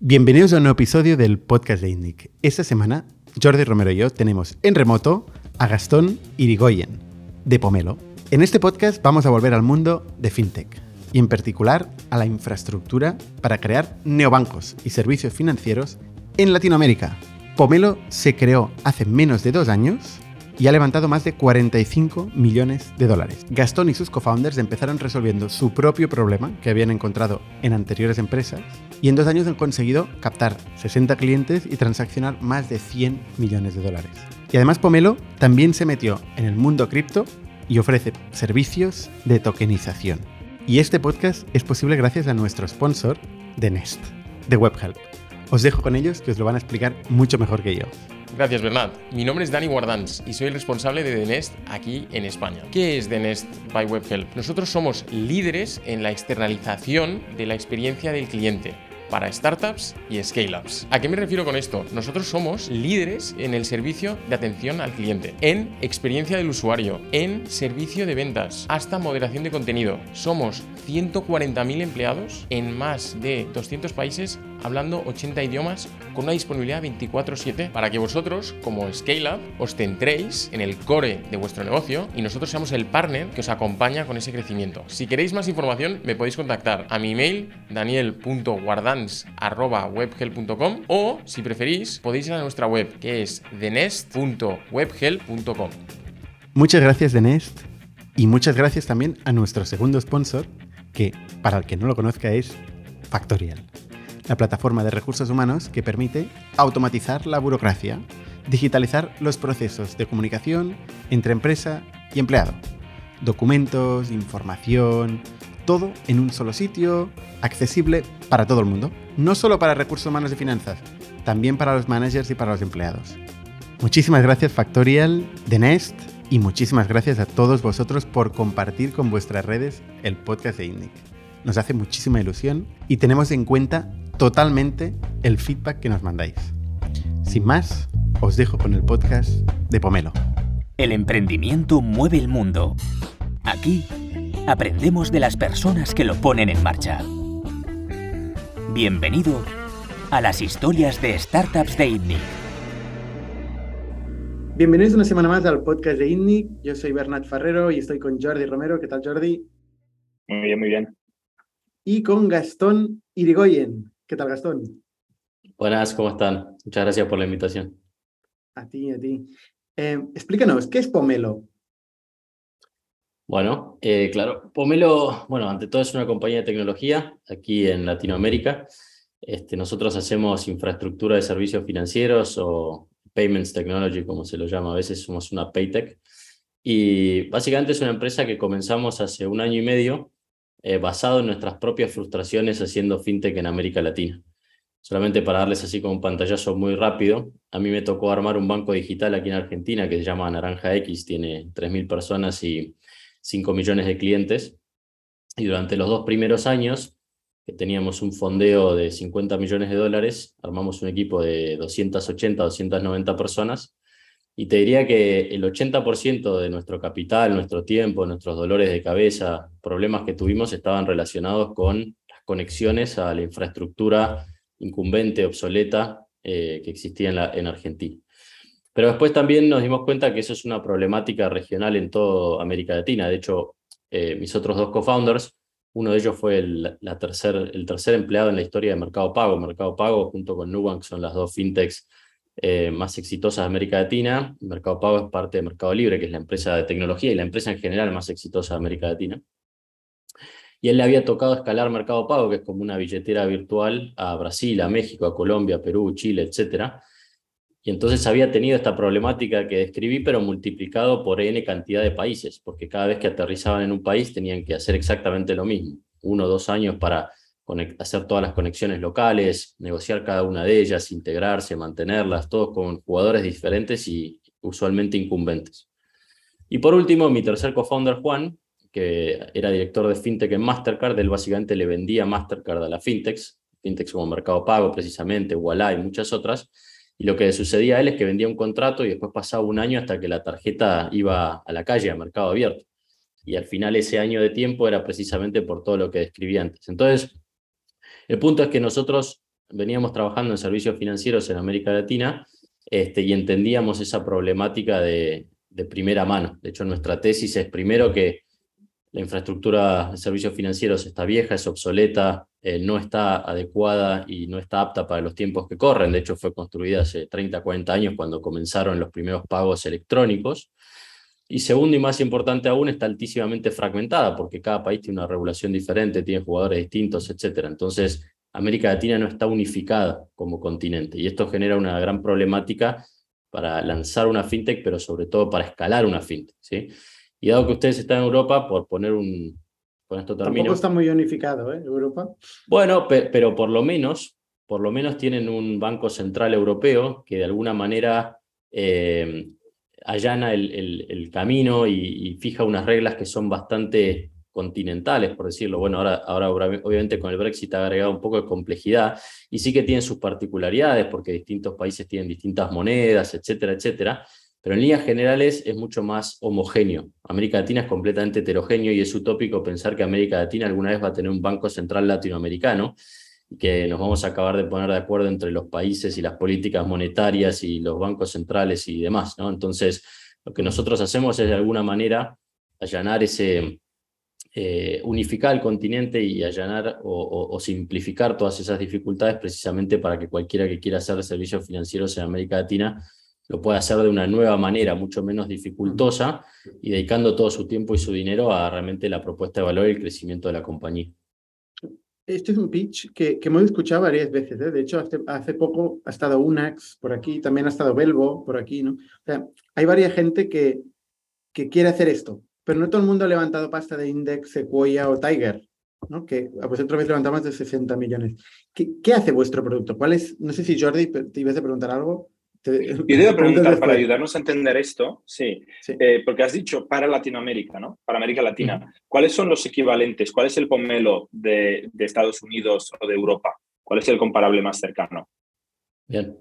Bienvenidos a un nuevo episodio del podcast de Indic. Esta semana, Jordi Romero y yo tenemos en remoto a Gastón Irigoyen, de Pomelo. En este podcast vamos a volver al mundo de fintech y en particular a la infraestructura para crear neobancos y servicios financieros en Latinoamérica. Pomelo se creó hace menos de 2 años y ha levantado más de 45 millones de dólares. Gastón y sus co-founders empezaron resolviendo su propio problema que habían encontrado en anteriores empresas y en 2 años han conseguido captar 60 clientes y transaccionar más de 100 millones de dólares. Y además Pomelo también se metió en el mundo cripto y ofrece servicios de tokenización. Y este podcast es posible gracias a nuestro sponsor, The Nest, de Webhelp. Os dejo con ellos que os lo van a explicar mucho mejor que yo. Gracias, Bernat. Mi nombre es Dani Guardans y soy el responsable de The Nest aquí en España. ¿Qué es The Nest by Webhelp? Nosotros somos líderes en la externalización de la experiencia del cliente para startups y scale-ups. ¿A qué me refiero con esto? Nosotros somos líderes en el servicio de atención al cliente, en experiencia del usuario, en servicio de ventas, hasta moderación de contenido. Somos 140.000 empleados en más de 200 países, hablando 80 idiomas, con una disponibilidad 24/7 para que vosotros, como scale-up, os centréis en el core de vuestro negocio y nosotros seamos el partner que os acompaña con ese crecimiento. Si queréis más información, me podéis contactar a mi email daniel.guardans@webhelp.com o, si preferís, podéis ir a nuestra web, que es thenest.webhelp.com. Muchas gracias, The Nest, y muchas gracias también a nuestro segundo sponsor, que, para el que no lo conozca, es Factorial, la plataforma de recursos humanos que permite automatizar la burocracia, digitalizar los procesos de comunicación entre empresa y empleado. Documentos, información, todo en un solo sitio, accesible para todo el mundo. No solo para recursos humanos y finanzas, también para los managers y para los empleados. Muchísimas gracias Factorial, The Nest, y muchísimas gracias a todos vosotros por compartir con vuestras redes el podcast de Indic. Nos hace muchísima ilusión y tenemos en cuenta totalmente el feedback que nos mandáis. Sin más, os dejo con el podcast de Pomelo. El emprendimiento mueve el mundo. Aquí aprendemos de las personas que lo ponen en marcha. Bienvenido a las historias de startups de Indic. Bienvenidos una semana más al podcast de Indic. Yo soy Bernat Farrero y estoy con Jordi Romero. ¿Qué tal, Jordi? Muy bien, muy bien. Y con Gastón Irigoyen. ¿Qué tal, Gastón? Buenas, ¿cómo están? Muchas gracias por la invitación. A ti, a ti. Explícanos, ¿qué es Pomelo? Bueno, claro, Pomelo, bueno, ante todo es una compañía de tecnología aquí en Latinoamérica. Nosotros hacemos infraestructura de servicios financieros o payments technology, como se lo llama. A veces somos una paytech. Y básicamente es una empresa que comenzamos hace 1 año y medio basado en nuestras propias frustraciones haciendo fintech en América Latina. Solamente para darles así como un pantallazo muy rápido, a mí me tocó armar un banco digital aquí en Argentina que se llama Naranja X, tiene 3.000 personas y 5 millones de clientes. Y durante los 2 primeros años, que teníamos un fondeo de 50 millones de dólares, armamos un equipo de 280, 290 personas. Y te diría que el 80% de nuestro capital, nuestro tiempo, nuestros dolores de cabeza, problemas que tuvimos estaban relacionados con las conexiones a la infraestructura incumbente, obsoleta, que existía en Argentina. Pero después también nos dimos cuenta que eso es una problemática regional en toda América Latina. De hecho, mis otros 2 co-founders, uno de ellos fue el tercer empleado en la historia de Mercado Pago. Mercado Pago junto con Nubank son las 2 fintechs más exitosas de América Latina. Mercado Pago es parte de Mercado Libre, que es la empresa de tecnología y la empresa en general más exitosa de América Latina. Y él le había tocado escalar Mercado Pago, que es como una billetera virtual, a Brasil, a México, a Colombia, Perú, Chile, etcétera. Y entonces había tenido esta problemática que describí, pero multiplicado por N cantidad de países, porque cada vez que aterrizaban en un país tenían que hacer exactamente lo mismo. 1 o 2 años para hacer todas las conexiones locales, negociar cada una de ellas, integrarse, mantenerlas, todos con jugadores diferentes y usualmente incumbentes. Y por último, mi tercer co-founder, Juan, que era director de fintech en Mastercard, él básicamente le vendía Mastercard a las fintechs como Mercado Pago precisamente, Ualá y muchas otras, y lo que sucedía a él es que vendía un contrato y después pasaba 1 año hasta que la tarjeta iba a la calle, a mercado abierto, y al final ese año de tiempo era precisamente por todo lo que describí antes. Entonces, el punto es que nosotros veníamos trabajando en servicios financieros en América Latina y entendíamos esa problemática de primera mano. De hecho, nuestra tesis es primero que la infraestructura de servicios financieros está vieja, es obsoleta, no está adecuada y no está apta para los tiempos que corren. De hecho, fue construida hace 30, 40 años cuando comenzaron los primeros pagos electrónicos. Y segundo y más importante aún, está altísimamente fragmentada porque cada país tiene una regulación diferente, tiene jugadores distintos, etc. Entonces, América Latina no está unificada como continente y esto genera una gran problemática para lanzar una fintech, pero sobre todo para escalar una fintech, ¿sí? Y dado que ustedes están en Europa, por poner un... Con esto termino. Tampoco está muy unificado, ¿eh? Europa. Bueno, pero por lo menos tienen un banco central europeo que de alguna manera allana el camino y fija unas reglas que son bastante continentales, por decirlo. Bueno, ahora obviamente con el Brexit ha agregado un poco de complejidad y sí que tienen sus particularidades porque distintos países tienen distintas monedas, etcétera, etcétera. Pero en líneas generales es mucho más homogéneo. América Latina es completamente heterogéneo y es utópico pensar que América Latina alguna vez va a tener un banco central latinoamericano y que nos vamos a acabar de poner de acuerdo entre los países y las políticas monetarias y los bancos centrales y demás, ¿no? Entonces, lo que nosotros hacemos es de alguna manera allanar ese, unificar el continente y allanar o simplificar todas esas dificultades precisamente para que cualquiera que quiera hacer servicios financieros en América Latina lo puede hacer de una nueva manera, mucho menos dificultosa, y dedicando todo su tiempo y su dinero a realmente la propuesta de valor y el crecimiento de la compañía. Este es un pitch que hemos escuchado varias veces, ¿eh? De hecho, hace poco ha estado Unax por aquí, también ha estado Belvo por aquí, ¿no? O sea, hay varias gente que quiere hacer esto, pero no todo el mundo ha levantado pasta de Index, Sequoia o Tiger, ¿no? Que pues otra vez levantamos de 60 millones. ¿Qué hace vuestro producto? ¿Cuál es? No sé si Jordi te ibas a preguntar algo. Yo te iba a preguntar, para ayudarnos a entender esto, sí. Porque has dicho para Latinoamérica, ¿no? Para América Latina. ¿Cuáles son los equivalentes? ¿Cuál es el pomelo de Estados Unidos o de Europa? ¿Cuál es el comparable más cercano? Bien.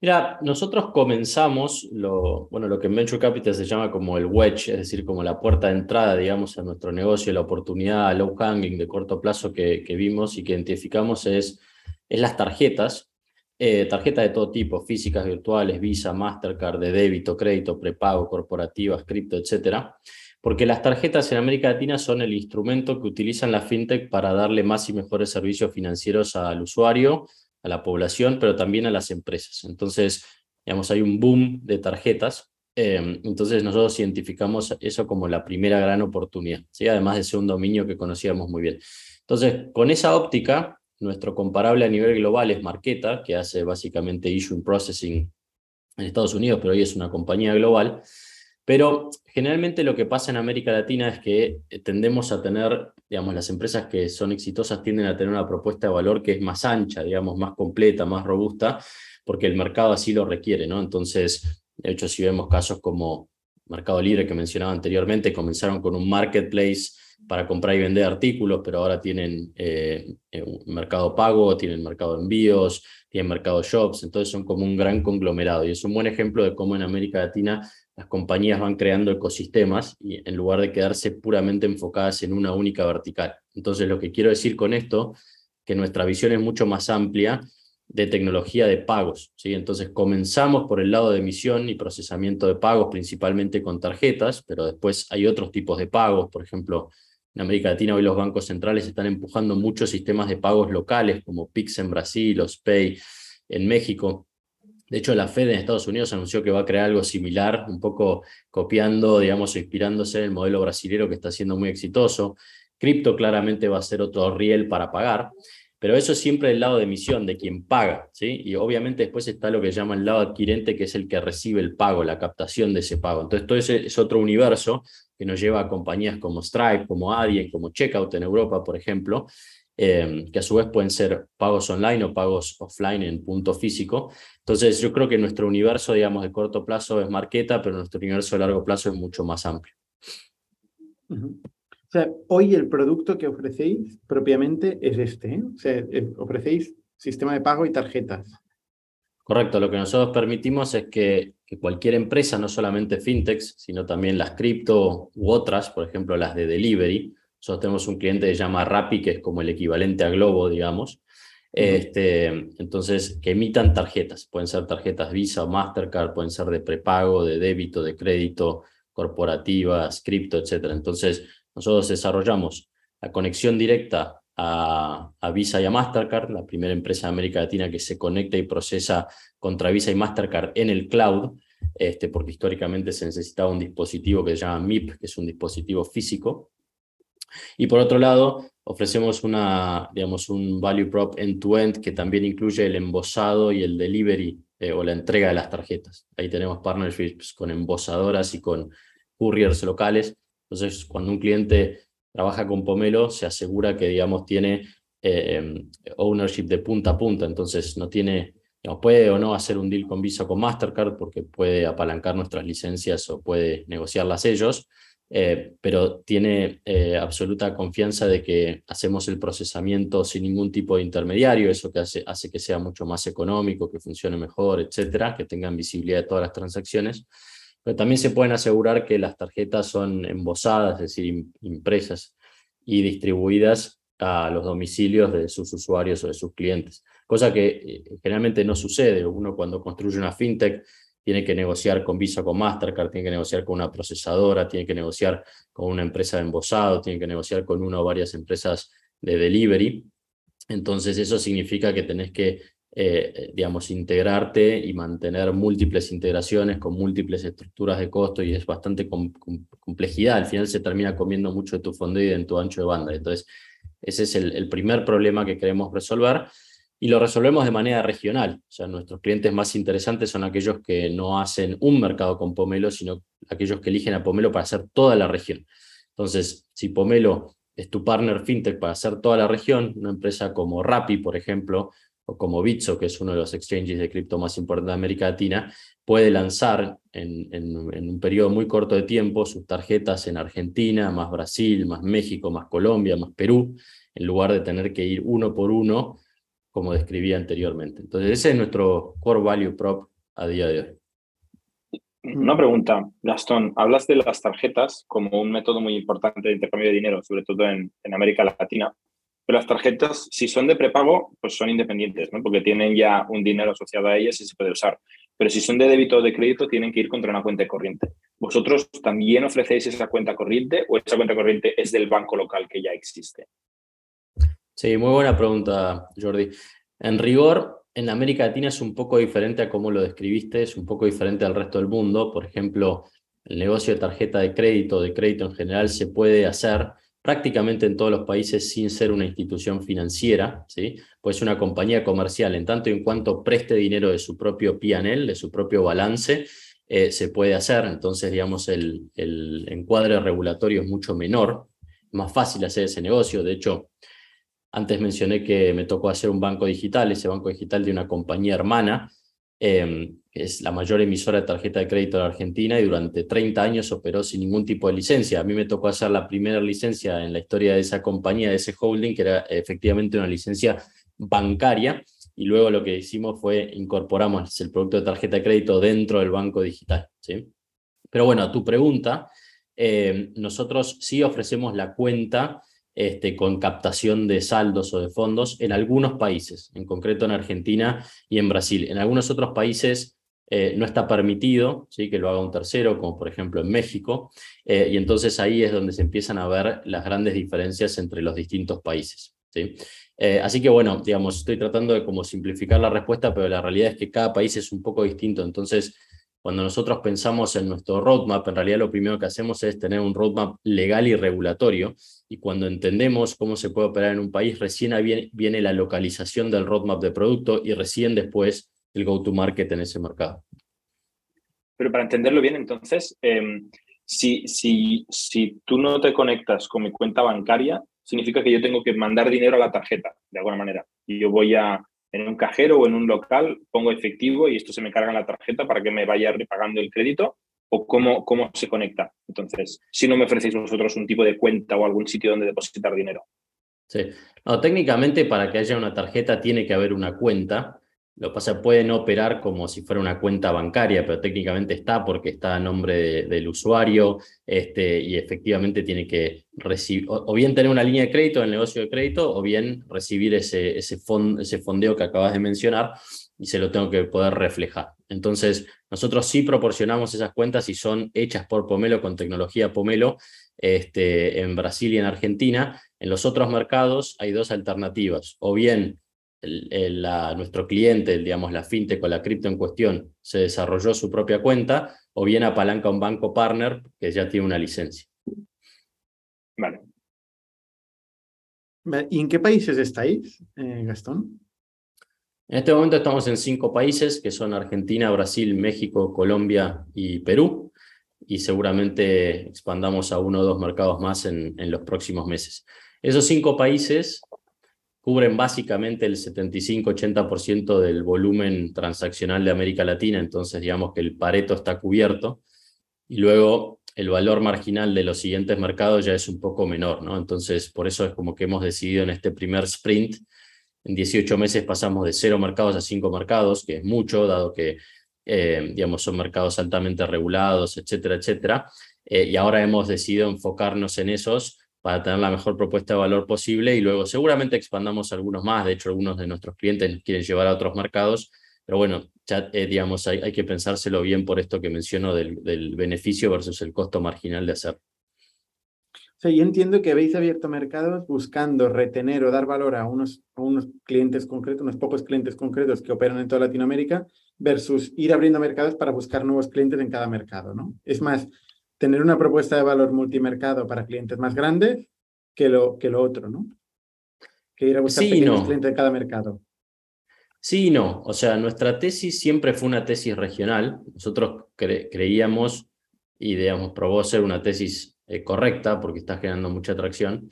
Mira, nosotros comenzamos lo que en Venture Capital se llama como el wedge, es decir, como la puerta de entrada, digamos, a nuestro negocio, la oportunidad low hanging de corto plazo que vimos y que identificamos es las tarjetas. Tarjetas de todo tipo, físicas, virtuales, Visa, Mastercard, de débito, crédito, prepago, corporativas, cripto, etcétera, porque las tarjetas en América Latina son el instrumento que utilizan las fintech para darle más y mejores servicios financieros al usuario, a la población, pero también a las empresas. Entonces, digamos, hay un boom de tarjetas. Entonces, nosotros identificamos eso como la primera gran oportunidad, ¿sí? Además de ser un dominio que conocíamos muy bien. Entonces, con esa óptica, nuestro comparable a nivel global es Marqueta, que hace básicamente issuing processing en Estados Unidos, pero hoy es una compañía global. Pero generalmente lo que pasa en América Latina es que tendemos a tener, digamos, las empresas que son exitosas tienden a tener una propuesta de valor que es más ancha, digamos, más completa, más robusta, porque el mercado así lo requiere, ¿no? Entonces, de hecho, si vemos casos como Mercado Libre, que mencionaba anteriormente, comenzaron con un marketplace para comprar y vender artículos, pero ahora tienen Mercado Pago, tienen Mercado Envíos, tienen Mercado Shops, entonces son como un gran conglomerado y es un buen ejemplo de cómo en América Latina las compañías van creando ecosistemas y en lugar de quedarse puramente enfocadas en una única vertical. Entonces lo que quiero decir con esto, que nuestra visión es mucho más amplia de tecnología de pagos, ¿sí? Entonces comenzamos por el lado de emisión y procesamiento de pagos, principalmente con tarjetas, pero después hay otros tipos de pagos, por ejemplo, en América Latina hoy los bancos centrales están empujando muchos sistemas de pagos locales como Pix en Brasil, Ospay en México. De hecho, la Fed en Estados Unidos anunció que va a crear algo similar, un poco copiando, digamos, inspirándose en el modelo brasilero que está siendo muy exitoso. Cripto claramente va a ser otro riel para pagar, pero eso es siempre del lado de emisión, de quien paga, ¿sí? Y obviamente después está lo que llaman el lado adquirente, que es el que recibe el pago, la captación de ese pago. Entonces, todo ese es otro universo que nos lleva a compañías como Stripe, como Adyen, como Checkout en Europa, por ejemplo, que a su vez pueden ser pagos online o pagos offline en punto físico. Entonces yo creo que nuestro universo, digamos, de corto plazo es Marqueta, pero nuestro universo de largo plazo es mucho más amplio. O sea, hoy el producto que ofrecéis propiamente es este, ¿eh? O sea, ofrecéis sistema de pago y tarjetas. Correcto, lo que nosotros permitimos es que cualquier empresa, no solamente fintechs, sino también las cripto u otras, por ejemplo las de delivery. Nosotros tenemos un cliente que se llama Rappi, que es como el equivalente a Globo, digamos, Entonces, que emitan tarjetas. Pueden ser tarjetas Visa o Mastercard, pueden ser de prepago, de débito, de crédito, corporativas, cripto, etc. Entonces, nosotros desarrollamos la conexión directa a Visa y a Mastercard, la primera empresa de América Latina que se conecta y procesa contra Visa y Mastercard en el cloud, porque históricamente se necesitaba un dispositivo que se llama MIP, que es un dispositivo físico. Y por otro lado, ofrecemos un value prop end-to-end que también incluye el embosado y el delivery o la entrega de las tarjetas. Ahí tenemos partnerships con embosadoras y con couriers locales. Entonces, cuando un cliente trabaja con Pomelo, se asegura que, digamos, tiene ownership de punta a punta. Entonces, no tiene, puede o no hacer un deal con Visa o con Mastercard porque puede apalancar nuestras licencias o puede negociarlas ellos. Pero tiene absoluta confianza de que hacemos el procesamiento sin ningún tipo de intermediario, eso que hace que sea mucho más económico, que funcione mejor, etcétera, que tengan visibilidad de todas las transacciones. Pero también se pueden asegurar que las tarjetas son embosadas, es decir, impresas y distribuidas a los domicilios de sus usuarios o de sus clientes, cosa que generalmente no sucede. Uno, cuando construye una fintech, tiene que negociar con Visa, con Mastercard, tiene que negociar con una procesadora, tiene que negociar con una empresa de embosado, tiene que negociar con una o varias empresas de delivery. Entonces eso significa que tenés que, integrarte y mantener múltiples integraciones con múltiples estructuras de costo, y es bastante complejidad. Al final se termina comiendo mucho de tu fondeo y de tu ancho de banda. Entonces ese es el primer problema que queremos resolver. Y lo resolvemos de manera regional. O sea, nuestros clientes más interesantes son aquellos que no hacen un mercado con Pomelo, sino aquellos que eligen a Pomelo para hacer toda la región. Entonces, si Pomelo es tu partner fintech para hacer toda la región, una empresa como Rappi, por ejemplo, o como Bitso, que es uno de los exchanges de cripto más importantes de América Latina, puede lanzar en un periodo muy corto de tiempo sus tarjetas en Argentina, más Brasil, más México, más Colombia, más Perú, en lugar de tener que ir uno por uno, como describía anteriormente. Entonces, ese es nuestro core value prop a día de hoy. Una pregunta, Gastón. Hablas de las tarjetas como un método muy importante de intercambio de dinero, sobre todo en América Latina. Pero las tarjetas, si son de prepago, pues son independientes, ¿no? Porque tienen ya un dinero asociado a ellas y se puede usar. Pero si son de débito o de crédito, tienen que ir contra una cuenta corriente. ¿Vosotros también ofrecéis esa cuenta corriente o esa cuenta corriente es del banco local que ya existe? Sí, muy buena pregunta, Jordi. En rigor, en América Latina es un poco diferente a cómo lo describiste, es un poco diferente al resto del mundo. Por ejemplo, el negocio de tarjeta de crédito en general, se puede hacer prácticamente en todos los países sin ser una institución financiera, ¿sí? Pues una compañía comercial, en tanto y en cuanto preste dinero de su propio P&L, de su propio balance, se puede hacer. Entonces, digamos, el encuadre regulatorio es mucho menor, más fácil hacer ese negocio. De hecho, antes mencioné que me tocó hacer un banco digital, ese banco digital de una compañía hermana, que es la mayor emisora de tarjeta de crédito de la Argentina, y durante 30 años operó sin ningún tipo de licencia. A mí me tocó hacer la primera licencia en la historia de esa compañía, de ese holding, que era efectivamente una licencia bancaria, y luego lo que hicimos fue incorporamos el producto de tarjeta de crédito dentro del banco digital, ¿sí? Pero bueno, a tu pregunta, nosotros sí ofrecemos la cuenta con captación de saldos o de fondos en algunos países, en concreto en Argentina y en Brasil. En algunos otros países no está permitido, ¿sí?, que lo haga un tercero, como por ejemplo en México, y entonces ahí es donde se empiezan a ver las grandes diferencias entre los distintos países, ¿sí? Así que bueno, digamos, estoy tratando de como simplificar la respuesta, pero la realidad es que cada país es un poco distinto. Entonces, cuando nosotros pensamos en nuestro roadmap, en realidad lo primero que hacemos es tener un roadmap legal y regulatorio, y cuando entendemos cómo se puede operar en un país, recién viene la localización del roadmap de producto y recién después el go-to-market en ese mercado. Pero para entenderlo bien, entonces, si tú no te conectas con mi cuenta bancaria, significa que yo tengo que mandar dinero a la tarjeta, de alguna manera. Y yo voy en un cajero o en un local, pongo efectivo y esto se me carga en la tarjeta para que me vaya repagando el crédito, o cómo se conecta. Entonces, si no me ofrecéis vosotros un tipo de cuenta o algún sitio donde depositar dinero. Sí. No, técnicamente para que haya una tarjeta tiene que haber una cuenta, Lo que pasa, pueden operar como si fuera una cuenta bancaria, pero técnicamente está porque está a nombre del usuario, y efectivamente tiene que recibir, o bien tener una línea de crédito en el negocio de crédito, o bien recibir ese fondeo que acabas de mencionar, y se lo tengo que poder reflejar. Entonces, nosotros sí proporcionamos esas cuentas y son hechas por Pomelo, con tecnología Pomelo, en Brasil y en Argentina. En los otros mercados hay dos alternativas, o bien nuestro cliente, digamos la fintech o la cripto en cuestión, se desarrolló su propia cuenta, o bien apalanca un banco partner que ya tiene una licencia. Vale. ¿Y en qué países estáis, Gastón? En este momento estamos en 5 países, que son Argentina, Brasil, México, Colombia y Perú, y seguramente expandamos a 1 o 2 mercados más en los próximos meses. Esos 5 países cubren básicamente el 75-80% del volumen transaccional de América Latina, entonces digamos que el Pareto está cubierto, y luego el valor marginal de los siguientes mercados ya es un poco menor, ¿no? Entonces por eso es como que hemos decidido en este primer sprint, en 18 meses pasamos de 0 mercados a 5 mercados, que es mucho, dado que son mercados altamente regulados, etcétera, etcétera, y ahora hemos decidido enfocarnos en esos para tener la mejor propuesta de valor posible, y luego seguramente expandamos algunos más. De hecho, algunos de nuestros clientes nos quieren llevar a otros mercados, pero bueno, ya, hay que pensárselo bien por esto que menciono del beneficio versus el costo marginal de hacer. O sea, yo entiendo que habéis abierto mercados buscando retener o dar valor a unos clientes concretos, unos pocos clientes concretos que operan en toda Latinoamérica, versus ir abriendo mercados para buscar nuevos clientes en cada mercado, ¿no? Es más, tener una propuesta de valor multimercado para clientes más grandes que lo otro, ¿no? Que ir a buscar pequeños clientes de cada mercado. Sí y no. O sea, nuestra tesis siempre fue una tesis regional. Nosotros creíamos, y digamos, probó ser una tesis correcta, porque está generando mucha atracción,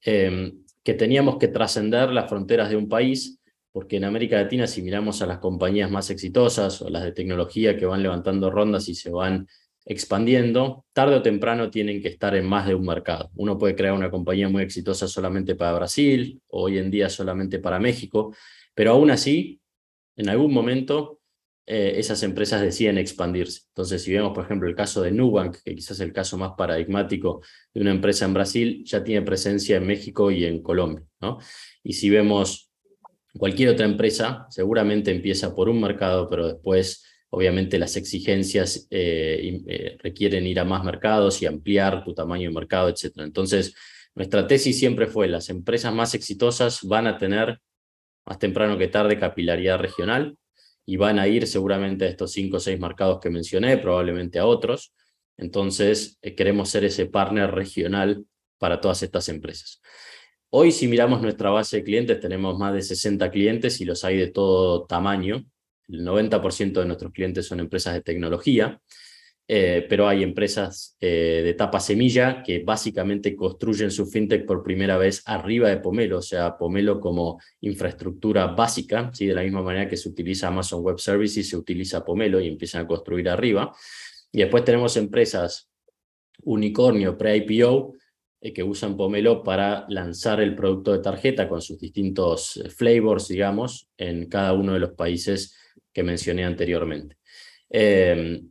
que teníamos que trascender las fronteras de un país, porque en América Latina, si miramos a las compañías más exitosas o las de tecnología que van levantando rondas y se van expandiendo, tarde o temprano tienen que estar en más de un mercado. Uno puede crear una compañía muy exitosa solamente para Brasil, o hoy en día solamente para México, pero aún así, en algún momento, esas empresas deciden expandirse. Entonces, si vemos, por ejemplo, el caso de Nubank, que quizás es el caso más paradigmático de una empresa en Brasil, ya tiene presencia en México y en Colombia, ¿no? Y si vemos cualquier otra empresa, seguramente empieza por un mercado, pero después, obviamente, las exigencias requieren ir a más mercados y ampliar tu tamaño de mercado, etc. Entonces, nuestra tesis siempre fue: las empresas más exitosas van a tener, más temprano que tarde, capilaridad regional, y van a ir seguramente a estos 5 o 6 mercados que mencioné, probablemente a otros. Entonces, queremos ser ese partner regional para todas estas empresas. Hoy, si miramos nuestra base de clientes, tenemos más de 60 clientes y los hay de todo tamaño. El 90% de nuestros clientes son empresas de tecnología, pero hay empresas de etapa semilla que básicamente construyen su fintech por primera vez arriba de Pomelo, o sea, Pomelo como infraestructura básica, ¿sí? De la misma manera que se utiliza Amazon Web Services, se utiliza Pomelo y empiezan a construir arriba. Y después tenemos empresas unicornio, pre-IPO, que usan Pomelo para lanzar el producto de tarjeta con sus distintos flavors, digamos, en cada uno de los países que mencioné anteriormente.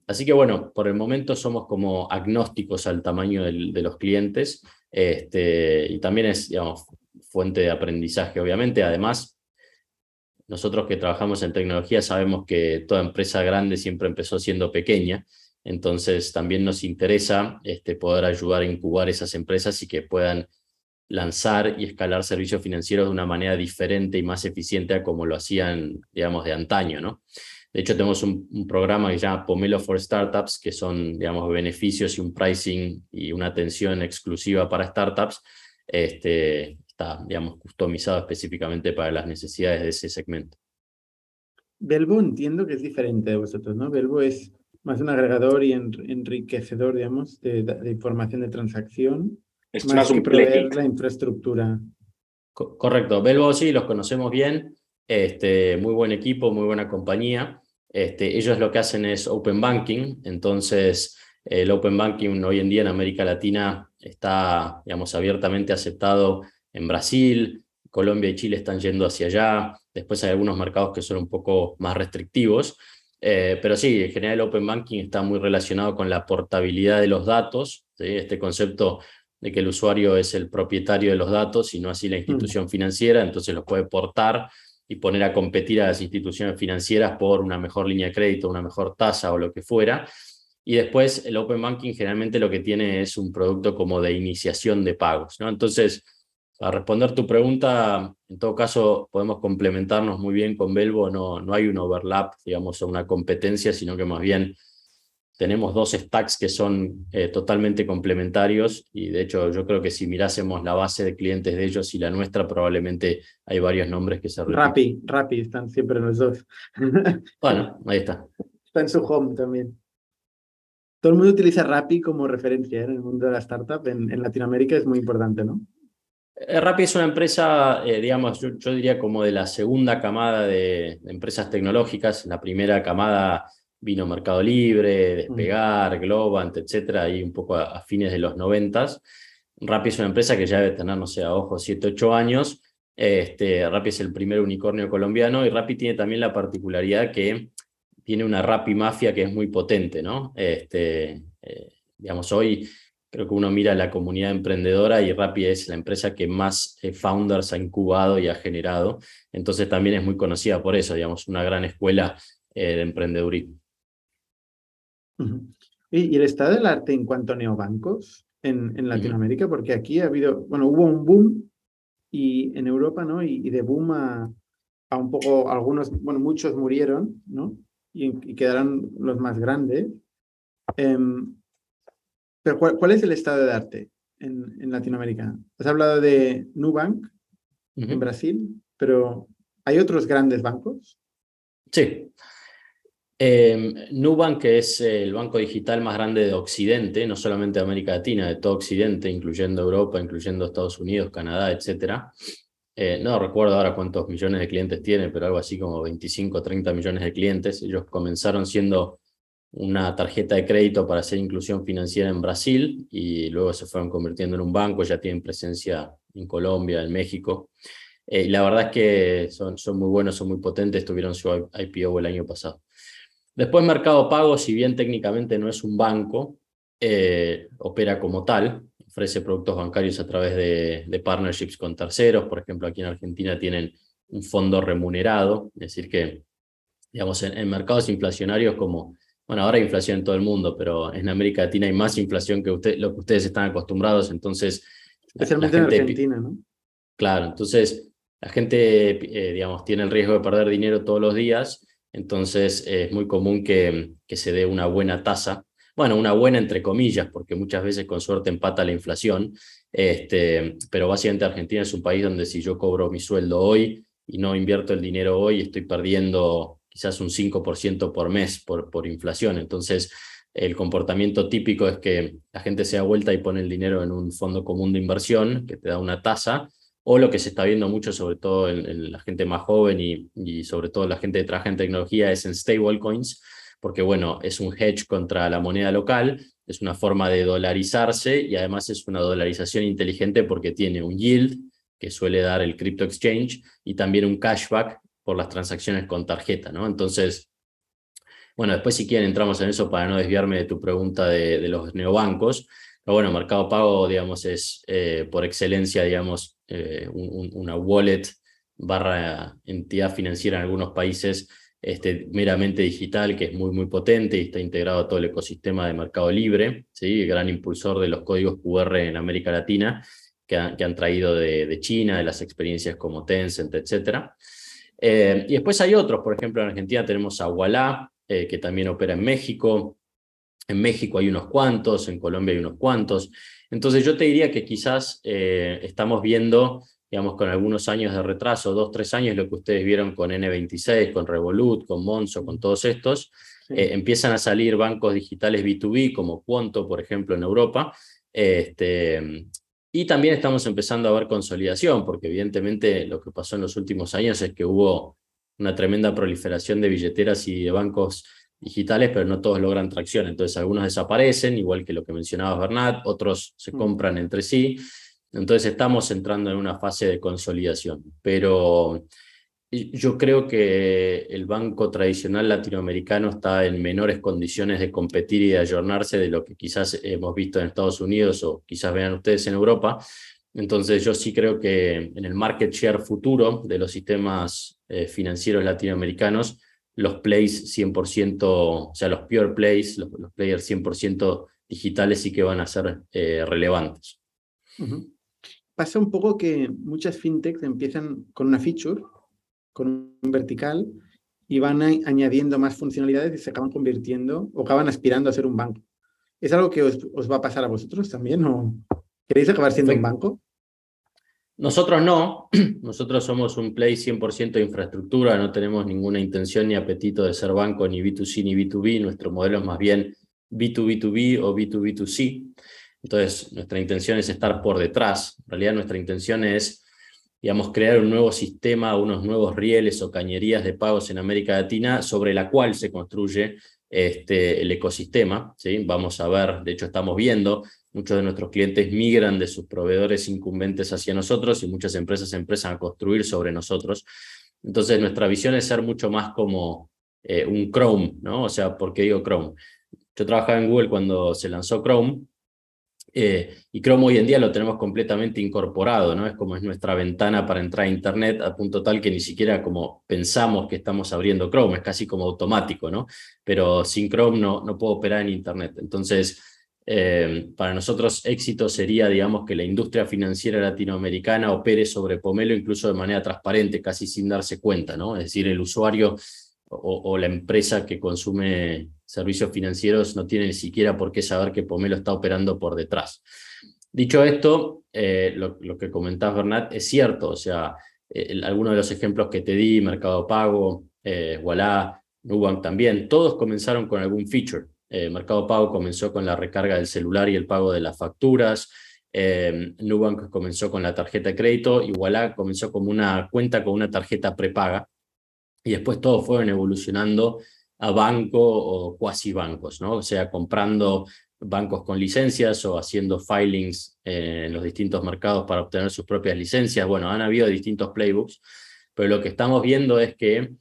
Así que bueno, por el momento somos como agnósticos al tamaño de los clientes, y también es, digamos, fuente de aprendizaje, obviamente. Además, nosotros que trabajamos en tecnología sabemos que toda empresa grande siempre empezó siendo pequeña, entonces también nos interesa poder ayudar a incubar esas empresas y que puedan lanzar y escalar servicios financieros de una manera diferente y más eficiente a como lo hacían, digamos, de antaño, ¿no? De hecho, tenemos un programa que se llama Pomelo for Startups, que son, digamos, beneficios y un pricing y una atención exclusiva para startups. Está, digamos, customizado específicamente para las necesidades de ese segmento. Belvo entiendo que es diferente de vosotros, ¿no? Belvo es más un agregador y enriquecedor, digamos, de información de transacción. Es más un proveer la infraestructura. Correcto. Belvo, sí, los conocemos bien. Muy buen equipo, muy buena compañía. Ellos lo que hacen es Open Banking. Entonces, el Open Banking hoy en día en América Latina está, digamos, abiertamente aceptado en Brasil, Colombia y Chile están yendo hacia allá, después hay algunos mercados que son un poco más restrictivos, pero sí, en general el Open Banking está muy relacionado con la portabilidad de los datos, ¿sí? Este concepto de que el usuario es el propietario de los datos y no así la institución financiera, entonces los puede portar y poner a competir a las instituciones financieras por una mejor línea de crédito, una mejor tasa o lo que fuera. Y después el Open Banking generalmente lo que tiene es un producto como de iniciación de pagos, ¿no? Entonces, para responder tu pregunta, en todo caso podemos complementarnos muy bien con Belvo, no hay un overlap, digamos, o una competencia, sino que más bien tenemos dos stacks que son totalmente complementarios y de hecho yo creo que si mirásemos la base de clientes de ellos y la nuestra probablemente hay varios nombres que se repiten. Rappi, están siempre los dos. Bueno, ahí está. Está en su home también. Todo el mundo utiliza Rappi como referencia, ¿eh? En el mundo de la startup, en Latinoamérica es muy importante, ¿no? Rappi es una empresa, digamos, yo diría como de la segunda camada de empresas tecnológicas. En la primera camada vino Mercado Libre, Despegar, Globant, etcétera, y un poco a fines de los 90. Rappi es una empresa que ya debe tener, no sé, a ojo, 7, 8 años. Rappi es el primer unicornio colombiano y Rappi tiene también la particularidad que tiene una Rappi Mafia que es muy potente, ¿no? Digamos, hoy creo que uno mira la comunidad emprendedora y Rappi es la empresa que más founders ha incubado y ha generado. Entonces también es muy conocida por eso, digamos, una gran escuela de emprendedurismo. ¿Y el estado del arte en cuanto a neobancos en Latinoamérica? Porque aquí ha habido, bueno, hubo un boom y en Europa, ¿no? Y de boom a un poco, algunos, bueno, muchos murieron, ¿no? Y quedaron los más grandes. Pero ¿cuál es el estado de arte en Latinoamérica? Has hablado de Nubank en Brasil, pero ¿hay otros grandes bancos? Sí. Nubank, que es el banco digital más grande de Occidente, no solamente de América Latina, de todo Occidente, incluyendo Europa, incluyendo Estados Unidos, Canadá, etc. No recuerdo ahora cuántos millones de clientes tiene, pero algo así como 25 o 30 millones de clientes. Ellos comenzaron siendo una tarjeta de crédito para hacer inclusión financiera en Brasil y luego se fueron convirtiendo en un banco, ya tienen presencia en Colombia, en México. Y la verdad es que son muy buenos, son muy potentes, tuvieron su IPO el año pasado. Después Mercado Pago, si bien técnicamente no es un banco, opera como tal, ofrece productos bancarios a través de partnerships con terceros. Por ejemplo, aquí en Argentina tienen un fondo remunerado, es decir que, digamos, en mercados inflacionarios como... Bueno, ahora hay inflación en todo el mundo, pero en América Latina hay más inflación que lo que ustedes están acostumbrados, entonces... Especialmente en Argentina, ¿no? Claro, entonces la gente, digamos, tiene el riesgo de perder dinero todos los días, entonces es muy común que se dé una buena tasa, bueno, una buena entre comillas, porque muchas veces con suerte empata la inflación, pero básicamente Argentina es un país donde si yo cobro mi sueldo hoy y no invierto el dinero hoy, estoy perdiendo... quizás un 5% por mes por inflación. Entonces, el comportamiento típico es que la gente se da vuelta y pone el dinero en un fondo común de inversión que te da una tasa, o lo que se está viendo mucho, sobre todo en la gente más joven y sobre todo la gente que trabaja en tecnología, es en stablecoins, porque bueno, es un hedge contra la moneda local, es una forma de dolarizarse y además es una dolarización inteligente porque tiene un yield que suele dar el crypto exchange y también un cashback por las transacciones con tarjeta, ¿no? Entonces, bueno, después si quieren entramos en eso para no desviarme de tu pregunta de los neobancos. Pero bueno, Mercado Pago, digamos, es por excelencia, digamos, una wallet barra entidad financiera en algunos países meramente digital, que es muy, muy potente y está integrado a todo el ecosistema de Mercado Libre, ¿sí? El gran impulsor de los códigos QR en América Latina que han traído de China, de las experiencias como Tencent, etcétera. Y después hay otros, por ejemplo en Argentina tenemos a Ualá, que también opera en México. En México hay unos cuantos, en Colombia hay unos cuantos. Entonces yo te diría que quizás estamos viendo, digamos, con algunos años de retraso, 2, 3 años, lo que ustedes vieron con N26, con Revolut, con Monzo, con todos estos. Sí. Empiezan a salir bancos digitales B2B como Cuanto, por ejemplo, en Europa. Y también estamos empezando a ver consolidación, porque evidentemente lo que pasó en los últimos años es que hubo una tremenda proliferación de billeteras y de bancos digitales, pero no todos logran tracción. Entonces algunos desaparecen, igual que lo que mencionabas Bernat, otros se compran entre sí. Entonces estamos entrando en una fase de consolidación, pero yo creo que el banco tradicional latinoamericano está en menores condiciones de competir y de ayornarse de lo que quizás hemos visto en Estados Unidos o quizás vean ustedes en Europa. Entonces yo sí creo que en el market share futuro de los sistemas financieros latinoamericanos, los plays 100%, o sea, los pure plays, los players 100% digitales sí que van a ser relevantes. Uh-huh. Pasa un poco que muchas fintechs empiezan con una feature, con un vertical, y van añadiendo más funcionalidades y se acaban convirtiendo o acaban aspirando a ser un banco. ¿Es algo que os va a pasar a vosotros también? ¿O queréis acabar siendo un banco? Nosotros no. Nosotros somos un play 100% de infraestructura. No tenemos ninguna intención ni apetito de ser banco, ni B2C ni B2B. Nuestro modelo es más bien B2B2B o B2B2C. Entonces, nuestra intención es estar por detrás. En realidad, nuestra intención es, digamos, crear un nuevo sistema, unos nuevos rieles o cañerías de pagos en América Latina sobre la cual se construye el ecosistema, ¿sí? Vamos a ver, de hecho estamos viendo, muchos de nuestros clientes migran de sus proveedores incumbentes hacia nosotros y muchas empresas empiezan a construir sobre nosotros. Entonces, nuestra visión es ser mucho más como un Chrome, ¿no? O sea, ¿por qué digo Chrome? Yo trabajaba en Google cuando se lanzó Chrome, y Chrome hoy en día lo tenemos completamente incorporado, ¿no? Es como es nuestra ventana para entrar a Internet, a punto tal que ni siquiera como pensamos que estamos abriendo Chrome, es casi como automático, ¿no? Pero sin Chrome no puedo operar en Internet. Entonces, para nosotros éxito sería, digamos, que la industria financiera latinoamericana opere sobre Pomelo incluso de manera transparente, casi sin darse cuenta, ¿no? Es decir, el usuario o la empresa que consume servicios financieros no tiene ni siquiera por qué saber que Pomelo está operando por detrás. Dicho esto, lo que comentás, Bernat, es cierto. O sea, algunos de los ejemplos que te di, Mercado Pago, Ualá, Nubank también, todos comenzaron con algún feature. Mercado Pago comenzó con la recarga del celular y el pago de las facturas. Nubank comenzó con la tarjeta de crédito y Ualá comenzó como una cuenta con una tarjeta prepaga. Y después todos fueron evolucionando a banco o cuasi bancos, ¿no? O sea, comprando bancos con licencias o haciendo filings en los distintos mercados para obtener sus propias licencias. Bueno, han habido distintos playbooks, pero lo que estamos viendo es que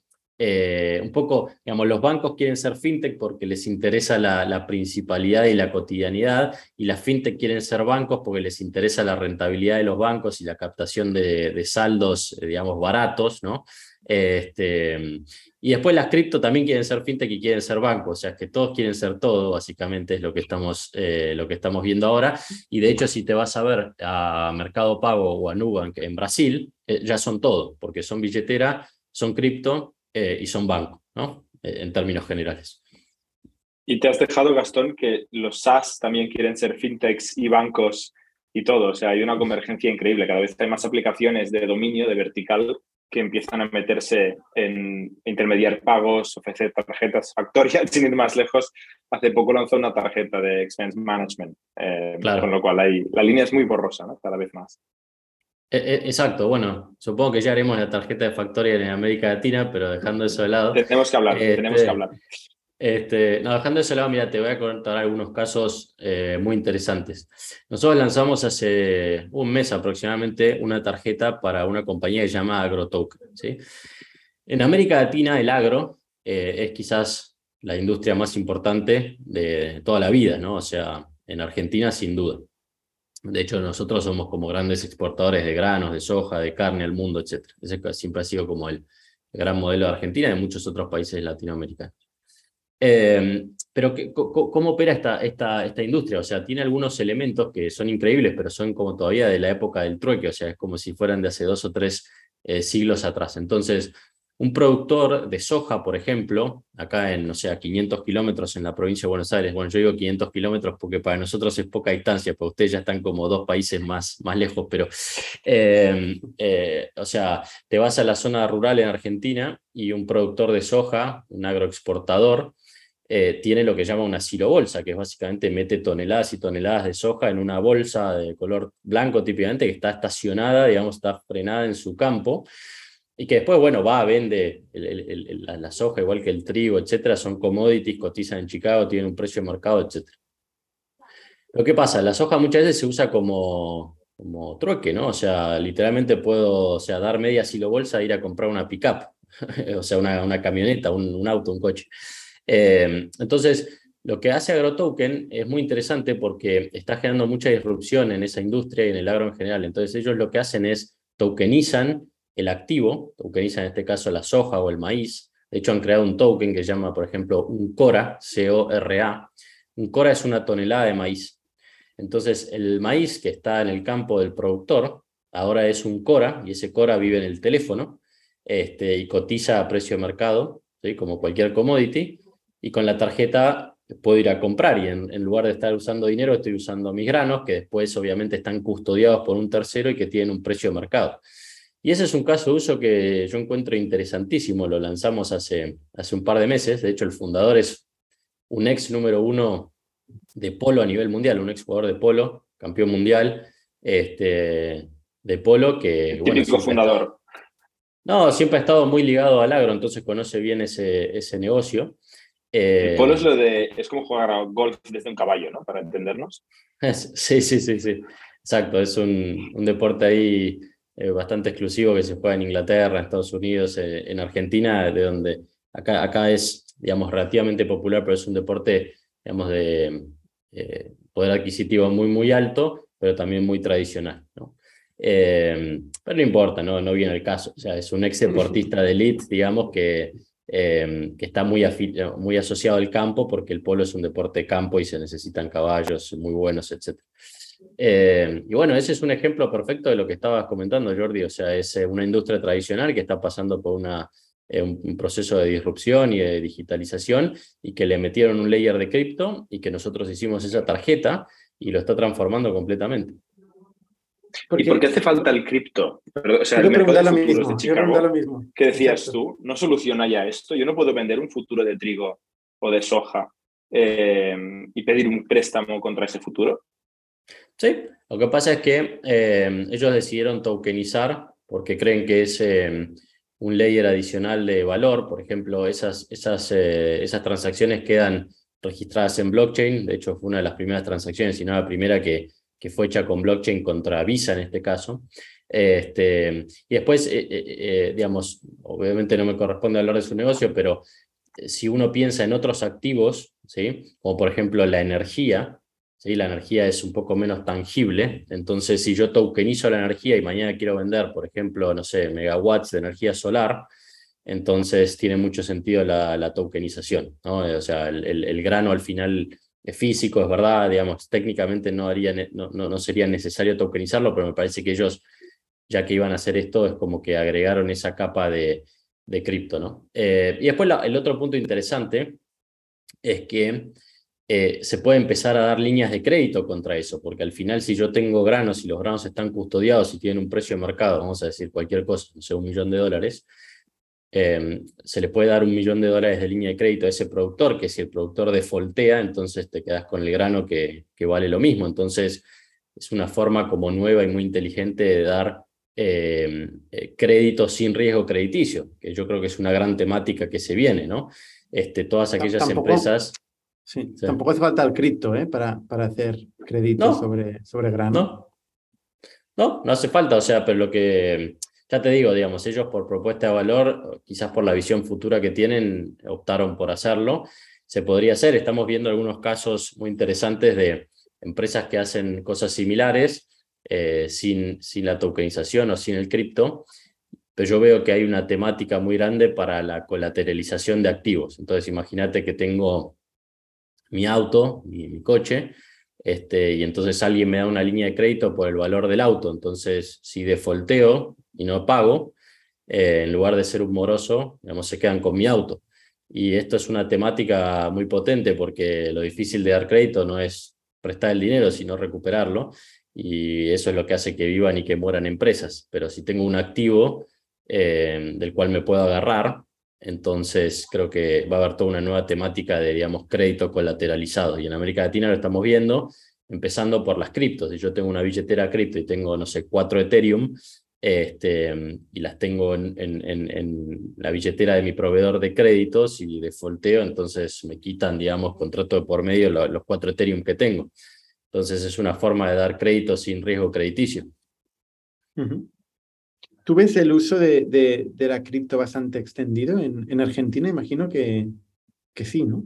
un poco, digamos, los bancos quieren ser fintech porque les interesa la principalidad y la cotidianidad, y las fintech quieren ser bancos porque les interesa la rentabilidad de los bancos y la captación de saldos, digamos, baratos, ¿no? Y después las cripto también quieren ser fintech y quieren ser banco, o sea, es que todos quieren ser todo, básicamente es lo que estamos viendo ahora. Y de hecho, si te vas a ver a Mercado Pago o a Nubank en Brasil, ya son todo, porque son billetera, son cripto y son banco, ¿no? En términos generales. Y te has dejado, Gastón, que los SaaS también quieren ser fintechs y bancos y todo, o sea, hay una convergencia increíble, cada vez hay más aplicaciones de dominio, de vertical, que empiezan a meterse en intermediar pagos, ofrecer tarjetas. Factorial, sin ir más lejos, hace poco lanzó una tarjeta de expense management, claro. Con lo cual la línea es muy borrosa, ¿no? Cada vez más. Exacto, bueno, supongo que ya haremos la tarjeta de Factorial en América Latina, pero dejando eso de lado... Tenemos que hablar. Dejando eso de lado, mira, te voy a contar algunos casos muy interesantes. Nosotros lanzamos hace un mes aproximadamente una tarjeta para una compañía que se llama AgroToken, ¿sí? En América Latina el agro es quizás la industria más importante de toda la vida, ¿no? O sea, en Argentina sin duda. De hecho, nosotros somos como grandes exportadores de granos, de soja, de carne al mundo, etc. Ese siempre ha sido como el gran modelo de Argentina y de muchos otros países latinoamericanos. Pero ¿cómo opera esta industria? O sea, tiene algunos elementos que son increíbles, pero son como todavía de la época del trueque, o sea, es como si fueran de hace 2 o 3 siglos atrás. Entonces, un productor de soja, por ejemplo, acá en, 500 kilómetros en la provincia de Buenos Aires, bueno, yo digo 500 kilómetros porque para nosotros es poca distancia, para ustedes ya están como 2 países más lejos, pero, o sea, te vas a la zona rural en Argentina y un productor de soja, un agroexportador, tiene lo que llama una silobolsa, que es básicamente mete toneladas y toneladas de soja en una bolsa de color blanco típicamente, que está estacionada, digamos, está frenada en su campo, y que después, bueno, vende la soja, igual que el trigo, etcétera, son commodities, cotizan en Chicago, tienen un precio de mercado, etcétera. Lo que pasa, la soja muchas veces se usa como como trueque, ¿no? O sea, literalmente puedo, o sea, dar media silo bolsa e ir a comprar una pickup, o sea, una camioneta, un auto, un coche. Entonces, lo que hace AgroToken es muy interesante porque está generando mucha disrupción en esa industria y en el agro en general. Entonces, ellos lo que hacen es tokenizan el activo, tokenizan en este caso la soja o el maíz. De hecho, han creado un token que se llama, por ejemplo, un CORA, C-O-R-A. Un CORA es una tonelada de maíz. Entonces, el maíz que está en el campo del productor ahora es un CORA, y ese CORA vive en el teléfono y cotiza a precio de mercado, ¿sí? Como cualquier commodity, y con la tarjeta puedo ir a comprar, y en lugar de estar usando dinero, estoy usando mis granos, que después obviamente están custodiados por un tercero y que tienen un precio de mercado. Y ese es un caso de uso que yo encuentro interesantísimo. Lo lanzamos hace un par de meses. De hecho, el fundador es un ex número 1 de polo a nivel mundial, un ex jugador de polo, campeón mundial de polo. Que, el típico fundador. Siempre ha estado muy ligado al agro, entonces conoce bien ese negocio. El polo es como jugar a golf desde un caballo, ¿no? Para entendernos. Sí. Exacto, es un deporte ahí bastante exclusivo que se juega en Inglaterra, en Estados Unidos, en Argentina, de donde acá es, digamos, relativamente popular, pero es un deporte, digamos, de poder adquisitivo muy, muy alto, pero también muy tradicional, ¿no? Pero no importa, no viene el caso. O sea, es un ex deportista de elite, digamos, que está muy asociado al campo, porque el polo es un deporte de campo y se necesitan caballos muy buenos, etc. Y bueno, ese es un ejemplo perfecto de lo que estabas comentando, Jordi. O sea, es una industria tradicional que está pasando por un proceso de disrupción y de digitalización, y que le metieron un layer de cripto, y que nosotros hicimos esa tarjeta y lo está transformando completamente. ¿Y por qué hace falta el cripto? O sea, quiero preguntar lo mismo. ¿Qué decías tú? ¿No soluciona ya esto? Yo no puedo vender un futuro de trigo o de soja y pedir un préstamo contra ese futuro. Sí, lo que pasa es que ellos decidieron tokenizar porque creen que es un layer adicional de valor. Por ejemplo, esas transacciones quedan registradas en blockchain. De hecho, fue una de las primeras transacciones, si no la primera, que fue hecha con blockchain contra Visa en este caso. Y después, digamos, obviamente no me corresponde hablar de su negocio, pero si uno piensa en otros activos, ¿sí? Como por ejemplo la energía, ¿sí? La energía es un poco menos tangible. Entonces, si yo tokenizo la energía y mañana quiero vender, por ejemplo, no sé, megawatts de energía solar, entonces tiene mucho sentido la tokenización, ¿no? O sea, el grano al final físico, es verdad, digamos, técnicamente no sería necesario tokenizarlo, pero me parece que ellos, ya que iban a hacer esto, es como que agregaron esa capa de cripto, ¿no? Y después el otro punto interesante es que se puede empezar a dar líneas de crédito contra eso, porque al final, si yo tengo granos y los granos están custodiados y tienen un precio de mercado, vamos a decir cualquier cosa, no sé, $1.000.000, se le puede dar $1.000.000 de línea de crédito a ese productor, que si el productor defoltea, entonces te quedas con el grano que vale lo mismo. Entonces, es una forma como nueva y muy inteligente de dar crédito sin riesgo crediticio, que yo creo que es una gran temática que se viene, ¿no? Todas aquellas empresas... Sí, ¿sí? Tampoco hace falta el cripto para hacer crédito sobre grano. No hace falta, o sea, pero lo que... Ya te digo, digamos, ellos por propuesta de valor, quizás por la visión futura que tienen, optaron por hacerlo. Se podría hacer, estamos viendo algunos casos muy interesantes de empresas que hacen cosas similares sin la tokenización o sin el cripto, pero yo veo que hay una temática muy grande para la colateralización de activos. Entonces, imagínate que tengo mi auto y mi coche, y entonces alguien me da una línea de crédito por el valor del auto. Entonces, si defolteo y no pago, en lugar de ser un moroso, digamos, se quedan con mi auto. Y esto es una temática muy potente, porque lo difícil de dar crédito no es prestar el dinero, sino recuperarlo, y eso es lo que hace que vivan y que mueran empresas. Pero si tengo un activo del cual me puedo agarrar, entonces creo que va a haber toda una nueva temática de, digamos, crédito colateralizado, y en América Latina lo estamos viendo, empezando por las criptos. Si yo tengo una billetera cripto y tengo, no sé, 4 Ethereum, y las tengo en la billetera de mi proveedor de créditos y defolteo, entonces me quitan, digamos, contrato de por medio los 4 Ethereum que tengo. Entonces es una forma de dar crédito sin riesgo crediticio. Uh-huh. ¿Tú ves el uso de la cripto bastante extendido en Argentina? Imagino que sí, ¿no?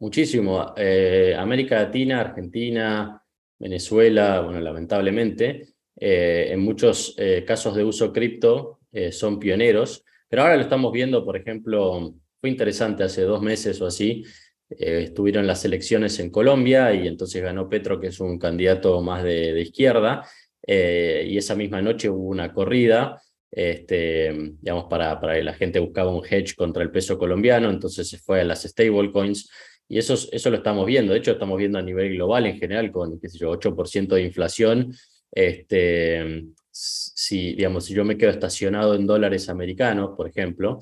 Muchísimo. América Latina, Argentina, Venezuela, bueno, lamentablemente, en muchos casos de uso cripto son pioneros, pero ahora lo estamos viendo, por ejemplo, fue interesante, hace 2 meses o así, estuvieron las elecciones en Colombia y entonces ganó Petro, que es un candidato más de izquierda, y esa misma noche hubo una corrida, digamos, para la gente buscaba un hedge contra el peso colombiano, entonces se fue a las stablecoins, y eso lo estamos viendo. De hecho, estamos viendo a nivel global en general, con, qué sé yo, 8% de inflación. Si yo me quedo estacionado en dólares americanos, por ejemplo,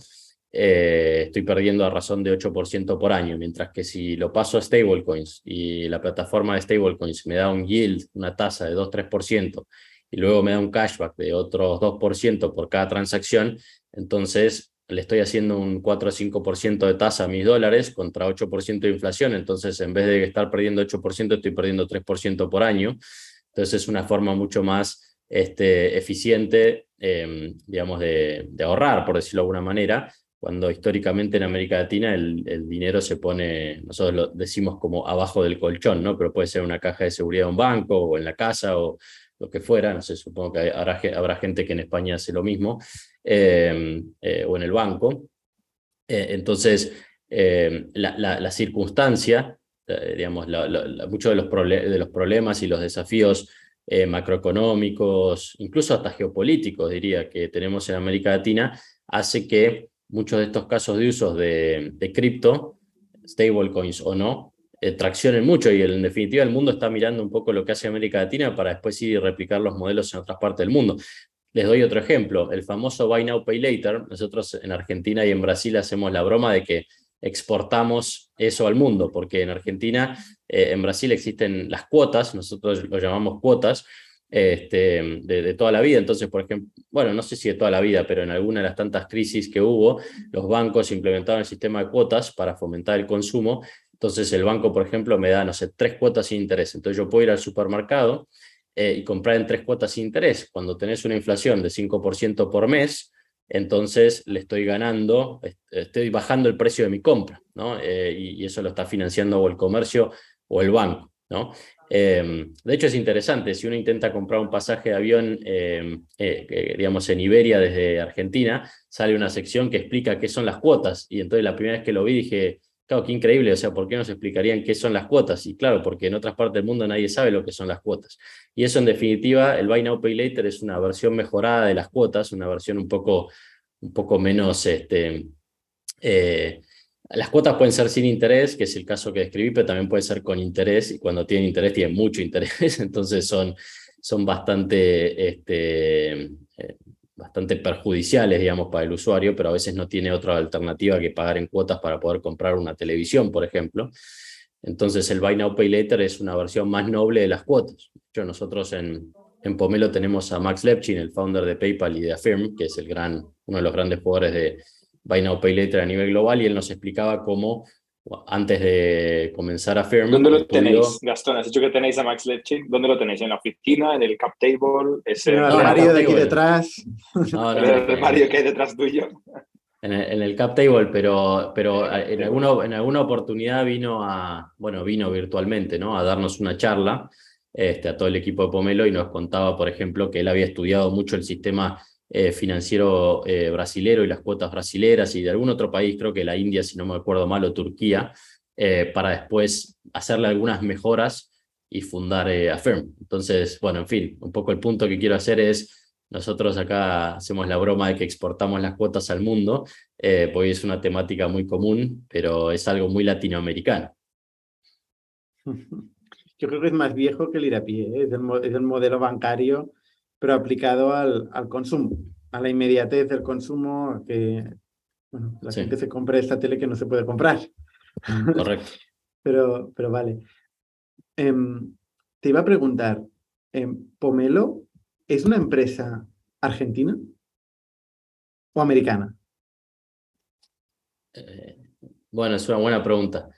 estoy perdiendo a razón de 8% por año, mientras que si lo paso a stablecoins y la plataforma de stablecoins me da un yield, una tasa de 2-3%, y luego me da un cashback de otros 2% por cada transacción, entonces le estoy haciendo un 4-5% de tasa a mis dólares contra 8% de inflación, entonces en vez de estar perdiendo 8%, estoy perdiendo 3% por año. Entonces es una forma mucho más eficiente, de ahorrar, por decirlo de alguna manera, cuando históricamente en América Latina el dinero se pone, nosotros lo decimos como abajo del colchón, ¿no? Pero puede ser una caja de seguridad de un banco o en la casa o lo que fuera, no sé, supongo que habrá gente que en España hace lo mismo, o en el banco. Entonces, la circunstancia, digamos, muchos de los problemas y los desafíos macroeconómicos, incluso hasta geopolíticos, diría, que tenemos en América Latina, hace que muchos de estos casos de usos de cripto, stablecoins o no, traccionen mucho, y en definitiva el mundo está mirando un poco lo que hace América Latina para después ir y replicar los modelos en otras partes del mundo. Les doy otro ejemplo, el famoso Buy Now, Pay Later. Nosotros en Argentina y en Brasil hacemos la broma de que exportamos eso al mundo, porque en Argentina, en Brasil existen las cuotas, nosotros lo llamamos cuotas, de toda la vida. Entonces, por ejemplo, bueno, no sé si de toda la vida, pero en alguna de las tantas crisis que hubo, los bancos implementaron el sistema de cuotas para fomentar el consumo. Entonces el banco, por ejemplo, me da, no sé, 3 cuotas sin interés. Entonces yo puedo ir al supermercado y comprar en 3 cuotas sin interés. Cuando tenés una inflación de 5% por mes, entonces le estoy ganando, estoy bajando el precio de mi compra, ¿no? Y eso lo está financiando o el comercio o el banco, ¿no? De hecho es interesante, si uno intenta comprar un pasaje de avión, en Iberia desde Argentina, sale una sección que explica qué son las cuotas. Y entonces la primera vez que lo vi dije... Claro, qué increíble, o sea, ¿por qué nos explicarían qué son las cuotas? Y claro, porque en otras partes del mundo nadie sabe lo que son las cuotas. Y eso, en definitiva, el Buy Now Pay Later es una versión mejorada de las cuotas, una versión un poco menos... las cuotas pueden ser sin interés, que es el caso que describí, pero también puede ser con interés, y cuando tienen interés, tienen mucho interés, entonces son bastante... bastante perjudiciales, digamos, para el usuario, pero a veces no tiene otra alternativa que pagar en cuotas para poder comprar una televisión, por ejemplo. Entonces el Buy Now Pay Later es una versión más noble de las cuotas. De hecho, nosotros en Pomelo tenemos a Max Levchin, el founder de PayPal y de Affirm, que es uno de los grandes jugadores de Buy Now Pay Later a nivel global, y él nos explicaba cómo, antes de comenzar Affirm... ¿Dónde lo tenéis, Gastón? Has dicho que tenéis a Max Levchin. ¿Dónde lo tenéis? ¿En la oficina? ¿En el cap table? ¿Es el armario de aquí detrás? No, ¿el armario que hay detrás tuyo? En el cap table, pero en alguna oportunidad vino virtualmente, ¿no? A darnos una charla a todo el equipo de Pomelo, y nos contaba, por ejemplo, que él había estudiado mucho el sistema financiero brasilero y las cuotas brasileras y de algún otro país, creo que la India, si no me acuerdo mal, o Turquía, para después hacerle algunas mejoras y fundar Affirm. Entonces, bueno, en fin, un poco el punto que quiero hacer es, nosotros acá hacemos la broma de que exportamos las cuotas al mundo, porque es una temática muy común, pero es algo muy latinoamericano. Yo creo que es más viejo que el irapié, ¿eh? Es el modelo bancario, pero aplicado al consumo, a la inmediatez del consumo, que bueno, la gente se compra esta tele que no se puede comprar. Correcto. pero vale. Te iba a preguntar, ¿Pomelo es una empresa argentina o americana? Bueno, es una buena pregunta.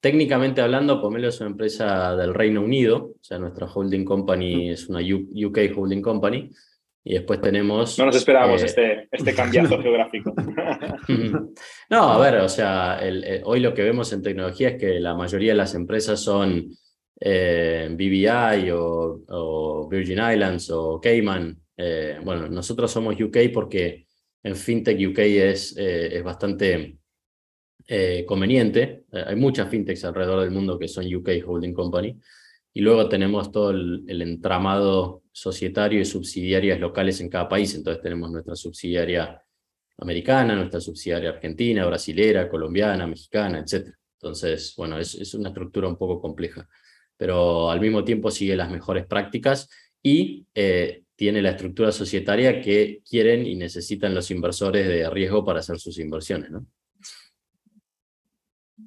Técnicamente hablando, Pomelo es una empresa del Reino Unido, o sea, nuestra holding company es una UK holding company, y después tenemos... No nos esperábamos este cambiazo geográfico. No, a ver, o sea, hoy lo que vemos en tecnología es que la mayoría de las empresas son BVI o Virgin Islands o Cayman. Bueno, nosotros somos UK porque en FinTech UK es bastante... conveniente. Hay muchas fintechs alrededor del mundo que son UK Holding Company, y luego tenemos todo el entramado societario y subsidiarias locales en cada país. Entonces tenemos nuestra subsidiaria americana, nuestra subsidiaria argentina, brasilera, colombiana, mexicana, etc. Entonces, bueno, es una estructura un poco compleja, pero al mismo tiempo sigue las mejores prácticas y tiene la estructura societaria que quieren y necesitan los inversores de riesgo para hacer sus inversiones, ¿no?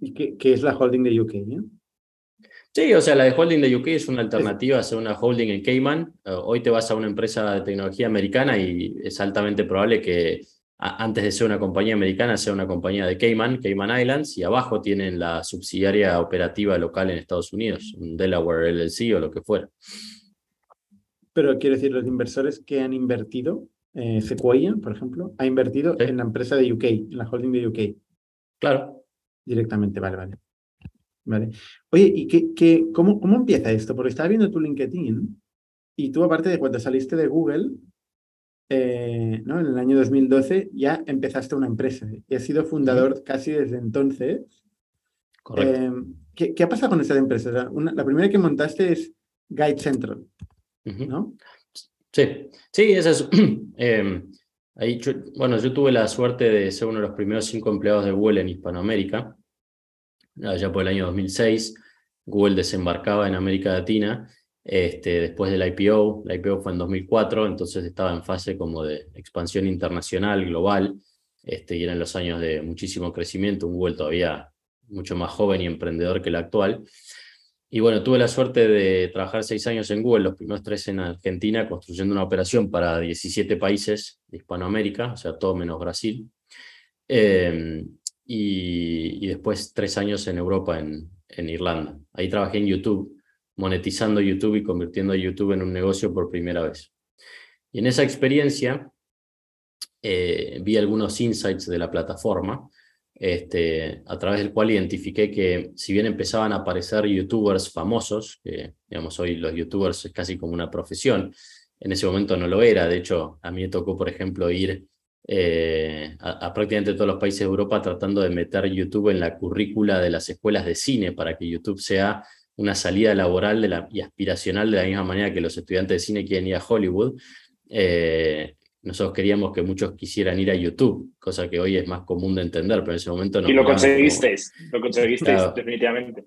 ¿Y qué es la holding de UK? Sí, o sea, la de holding de UK es una alternativa a hacer una holding en Cayman. Hoy te vas a una empresa de tecnología americana y es altamente probable que antes de ser una compañía americana sea una compañía de Cayman Islands, y abajo tienen la subsidiaria operativa local en Estados Unidos, un Delaware LLC o lo que fuera. Pero quiero decir, los inversores que han invertido, Sequoia, por ejemplo, ha invertido en la empresa de UK, en la holding de UK. Claro. Directamente, vale. Oye, ¿y cómo empieza esto? Porque estaba viendo tu LinkedIn y tú, aparte de cuando saliste de Google, ¿no? En el año 2012 ya empezaste una empresa y has sido fundador casi desde entonces. Correcto. ¿Qué ha pasado con esas empresas? O sea, la primera que montaste es Guide Central, ¿no? Sí, esa es... Ahí yo tuve la suerte de ser uno de los primeros 5 empleados de Google en Hispanoamérica. Allá por el año 2006, Google desembarcaba en América Latina después del IPO. La IPO fue en 2004, entonces estaba en fase como de expansión internacional, global, y eran los años de muchísimo crecimiento, un Google todavía mucho más joven y emprendedor que el actual. Y bueno, tuve la suerte de trabajar 6 años en Google, los primeros 3 en Argentina, construyendo una operación para 17 países de Hispanoamérica, o sea, todo menos Brasil. Y después 3 años en Europa, en Irlanda. Ahí trabajé en YouTube, monetizando YouTube y convirtiendo a YouTube en un negocio por primera vez. Y en esa experiencia vi algunos insights de la plataforma, a través del cual identifiqué que si bien empezaban a aparecer youtubers famosos, que digamos hoy los youtubers es casi como una profesión, en ese momento no lo era. De hecho, a mí me tocó, por ejemplo, ir a prácticamente todos los países de Europa tratando de meter YouTube en la currícula de las escuelas de cine para que YouTube sea una salida laboral y aspiracional, de la misma manera que los estudiantes de cine quieren ir a Hollywood. Nosotros queríamos que muchos quisieran ir a YouTube, cosa que hoy es más común de entender, pero en ese momento no. Y lo conseguisteis, claro, definitivamente.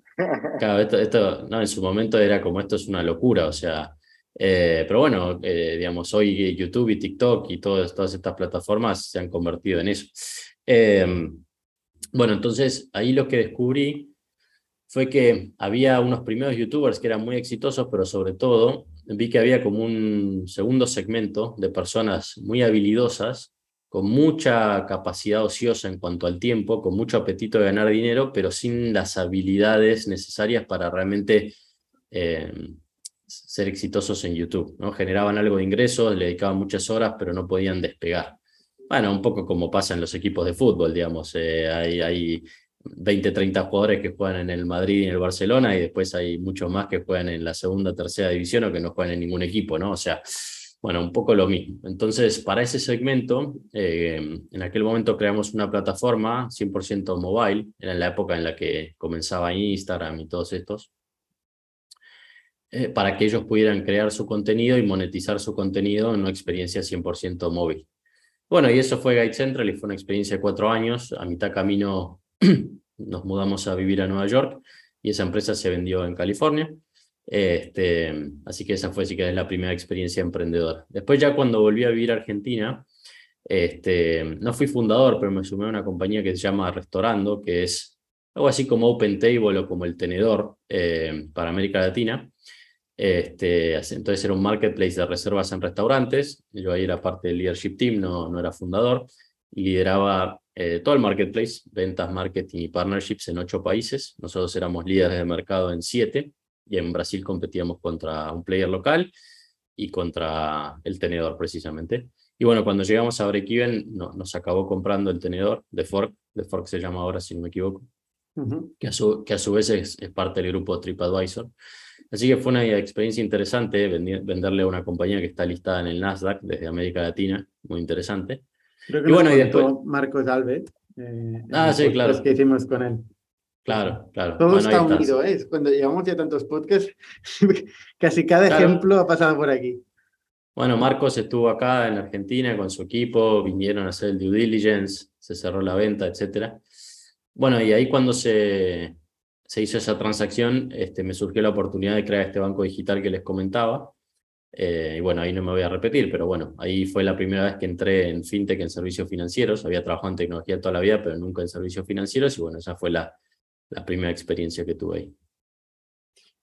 Claro, esto no, en su momento era como, esto es una locura, o sea, pero bueno, digamos, hoy YouTube y TikTok y todas estas plataformas se han convertido en eso. Bueno, entonces ahí lo que descubrí fue que había unos primeros youtubers que eran muy exitosos, pero sobre todo vi que había como un segundo segmento de personas muy habilidosas, con mucha capacidad ociosa en cuanto al tiempo, con mucho apetito de ganar dinero, pero sin las habilidades necesarias para realmente ser exitosos en YouTube, ¿no? Generaban algo de ingresos, le dedicaban muchas horas, pero no podían despegar. Bueno, un poco como pasa en los equipos de fútbol, digamos, hay 20, 30 jugadores que juegan en el Madrid y en el Barcelona, y después hay muchos más que juegan en la segunda, tercera división o que no juegan en ningún equipo, ¿no? O sea, bueno, un poco lo mismo. Entonces, para ese segmento, en aquel momento creamos una plataforma 100% mobile, era en la época en la que comenzaba Instagram y todos estos, para que ellos pudieran crear su contenido y monetizar su contenido en una experiencia 100% móvil. Bueno, y eso fue Guide Central, y fue una experiencia de 4 años. A mitad camino nos mudamos a vivir a Nueva York y esa empresa se vendió en California. Así que esa fue, si querés, la primera experiencia emprendedora. Después, ya cuando volví a vivir a Argentina, no fui fundador, pero me sumé a una compañía que se llama Restaurando, que es algo así como Open Table o como El Tenedor para América Latina. Entonces era un marketplace de reservas en restaurantes. Yo ahí era parte del leadership team, no era fundador, y lideraba todo el marketplace, ventas, marketing y partnerships en 8 países. Nosotros éramos líderes de mercado en 7 y en Brasil competíamos contra un player local y contra el tenedor precisamente. Y bueno, cuando llegamos a Breakeven nos acabó comprando el tenedor de Fork. De Fork se llama ahora, si no me equivoco. Que a su vez es parte del grupo TripAdvisor. Así que fue una experiencia interesante venderle a una compañía que está listada en el Nasdaq desde América Latina, muy interesante. Creo que y bueno, y después Marcos Alves. Sí, claro. Que hicimos con él. Claro. Todo bueno, está unido, ¿eh? Cuando llevamos ya tantos podcasts, casi cada ejemplo ha pasado por aquí. Bueno, Marcos estuvo acá en Argentina con su equipo, vinieron a hacer el due diligence, se cerró la venta, etcétera. Bueno, y ahí cuando se hizo esa transacción, me surgió la oportunidad de crear este banco digital que les comentaba. Y bueno, ahí no me voy a repetir, pero bueno, ahí fue la primera vez que entré en fintech, en servicios financieros. Había trabajado en tecnología toda la vida, pero nunca en servicios financieros. Y bueno, esa fue la primera experiencia que tuve ahí.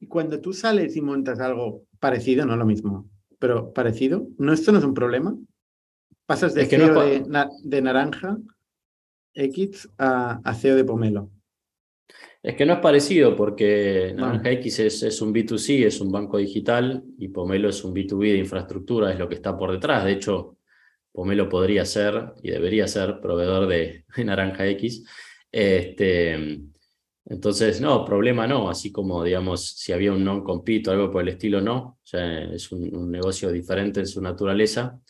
Y cuando tú sales y montas algo parecido, no lo mismo, pero parecido, ¿no? ¿Esto no es un problema? Pasas de CEO de Naranja X a CEO de Pomelo. Es que no es parecido porque Naranja X es un B2C, es un banco digital, y Pomelo es un B2B de infraestructura, es lo que está por detrás. De hecho, Pomelo podría ser y debería ser proveedor de Naranja X. Entonces, no, problema no. Así como, digamos, si había un non-compete o algo por el estilo, no. O sea, es un negocio diferente en su naturaleza.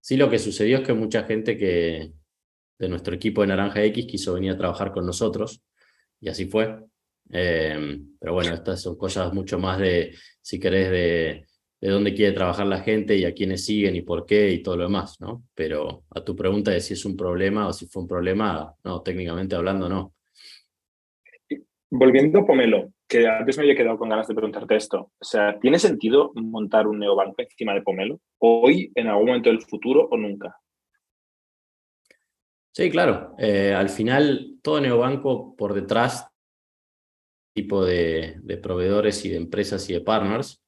Sí, lo que sucedió es que mucha gente de nuestro equipo de Naranja X quiso venir a trabajar con nosotros, y así fue. Pero bueno, estas son cosas mucho más de, si querés, de dónde quiere trabajar la gente y a quiénes siguen y por qué y todo lo demás, ¿no? Pero a tu pregunta de si es un problema o si fue un problema, no, técnicamente hablando, no. Volviendo a Pomelo, que antes me había quedado con ganas de preguntarte esto. O sea, ¿tiene sentido montar un neobanco encima de Pomelo? ¿Hoy, en algún momento del futuro o nunca? Sí, claro. Al final, todo neobanco por detrás, tipo de proveedores y de empresas y de partners.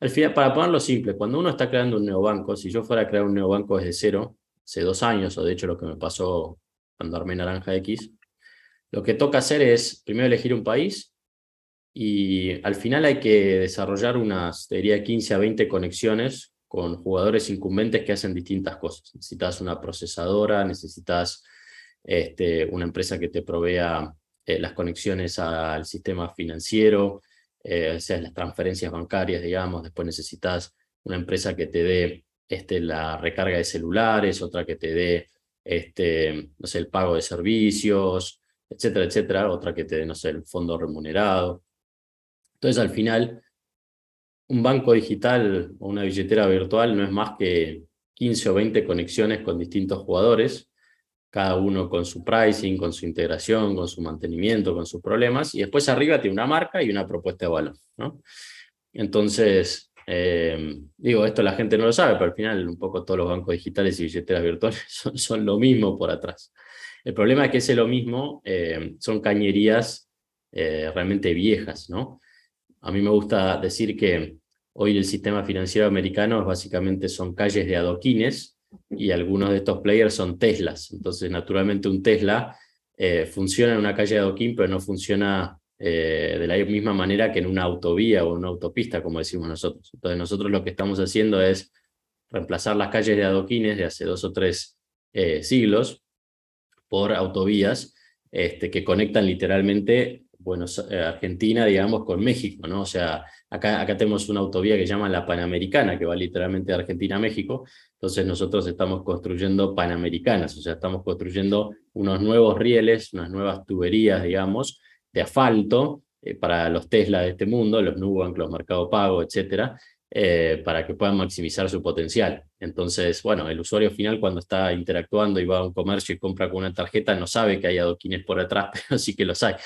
Al final, para ponerlo simple, cuando uno está creando un neobanco, si yo fuera a crear un neobanco desde cero, hace 2 años, o de hecho lo que me pasó cuando armé Naranja X, lo que toca hacer es primero elegir un país y al final hay que desarrollar unas, te diría, 15 a 20 conexiones con jugadores incumbentes que hacen distintas cosas. Necesitas una procesadora, necesitas una empresa que te provea las conexiones al sistema financiero, o sea, las transferencias bancarias, digamos. Después necesitas una empresa que te dé la recarga de celulares, otra que te dé no sé, el pago de servicios, etcétera, etcétera, otra que te dé, no sé, el fondo remunerado. Entonces, al final, un banco digital o una billetera virtual no es más que 15 o 20 conexiones con distintos jugadores, cada uno con su pricing, con su integración, con su mantenimiento, con sus problemas, y después arriba tiene una marca y una propuesta de valor, ¿no? Entonces, digo, esto la gente no lo sabe, pero al final un poco todos los bancos digitales y billeteras virtuales son lo mismo por atrás. El problema es que ese lo mismo son cañerías realmente viejas, ¿no? A mí me gusta decir que hoy el sistema financiero americano básicamente son calles de adoquines y algunos de estos players son Teslas. Entonces, naturalmente, un Tesla funciona en una calle de adoquín, pero no funciona de la misma manera que en una autovía o una autopista, como decimos nosotros. Entonces, nosotros lo que estamos haciendo es reemplazar las calles de adoquines de hace 2 o 3 siglos por autovías que conectan literalmente Argentina, digamos, con México, ¿no? O sea, acá tenemos una autovía que llaman la Panamericana, que va literalmente de Argentina a México. Entonces nosotros estamos construyendo Panamericanas, o sea, estamos construyendo unos nuevos rieles, unas nuevas tuberías, digamos, de asfalto para los Tesla de este mundo, los Nubank, los Mercado Pago, etcétera, para que puedan maximizar su potencial. Entonces, bueno, el usuario final cuando está interactuando y va a un comercio y compra con una tarjeta no sabe que hay adoquines por atrás, pero sí que los hay.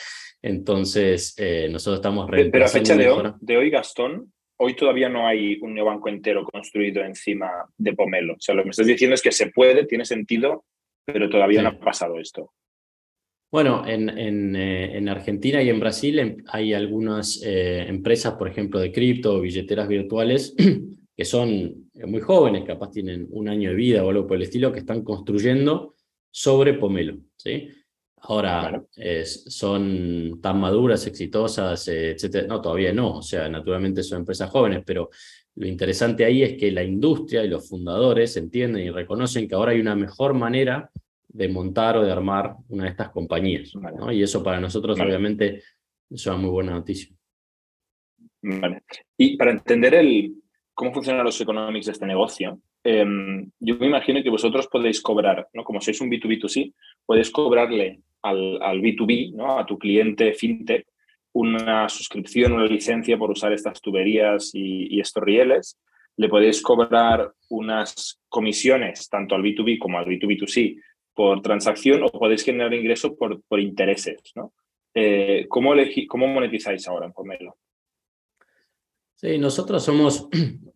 Entonces, nosotros estamos reemplazando. Pero a fecha de hoy, Gastón, hoy todavía no hay un neobanco entero construido encima de Pomelo. O sea, lo que me estás diciendo es que se puede, tiene sentido, pero todavía no ha pasado esto. Bueno, en Argentina y en Brasil hay algunas empresas, por ejemplo, de cripto o billeteras virtuales que son muy jóvenes, capaz tienen 1 año de vida o algo por el estilo, que están construyendo sobre Pomelo, ¿sí? Ahora, claro, son tan maduras, exitosas, etcétera. No, todavía no. O sea, naturalmente son empresas jóvenes, pero lo interesante ahí es que la industria y los fundadores entienden y reconocen que ahora hay una mejor manera de montar o de armar una de estas compañías, vale, ¿no? Y eso para nosotros, vale, obviamente, es una muy buena noticia. Vale. Y para entender cómo funcionan los economics de este negocio, yo me imagino que vosotros podéis cobrar, ¿no? Como sois un B2B2C, podéis cobrarle al B2B, ¿no? A tu cliente fintech, una suscripción, una licencia por usar estas tuberías y estos rieles. Le podéis cobrar unas comisiones tanto al B2B como al B2B2C por transacción, o podéis generar ingresos por intereses, ¿no? ¿Cómo monetizáis ahora en Pomelo? Sí, nosotros somos,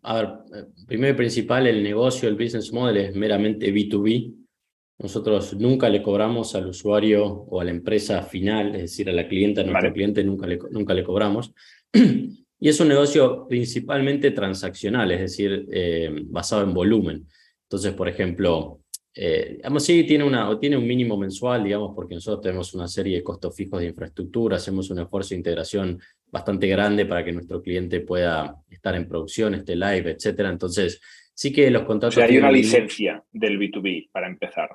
a ver, primero y principal, el negocio, el business model es meramente B2B. Nosotros nunca le cobramos al usuario o a la empresa final, es decir, a la clienta, a nuestro, vale, cliente, nunca le cobramos. Y es un negocio principalmente transaccional, es decir, basado en volumen. Entonces, por ejemplo, digamos, sí, tiene un mínimo mensual, digamos, porque nosotros tenemos una serie de costos fijos de infraestructura, hacemos un esfuerzo de integración bastante grande para que nuestro cliente pueda estar en producción, esté live, etcétera. Entonces, sí que los contratos... O sea, hay una licencia del B2B para empezar.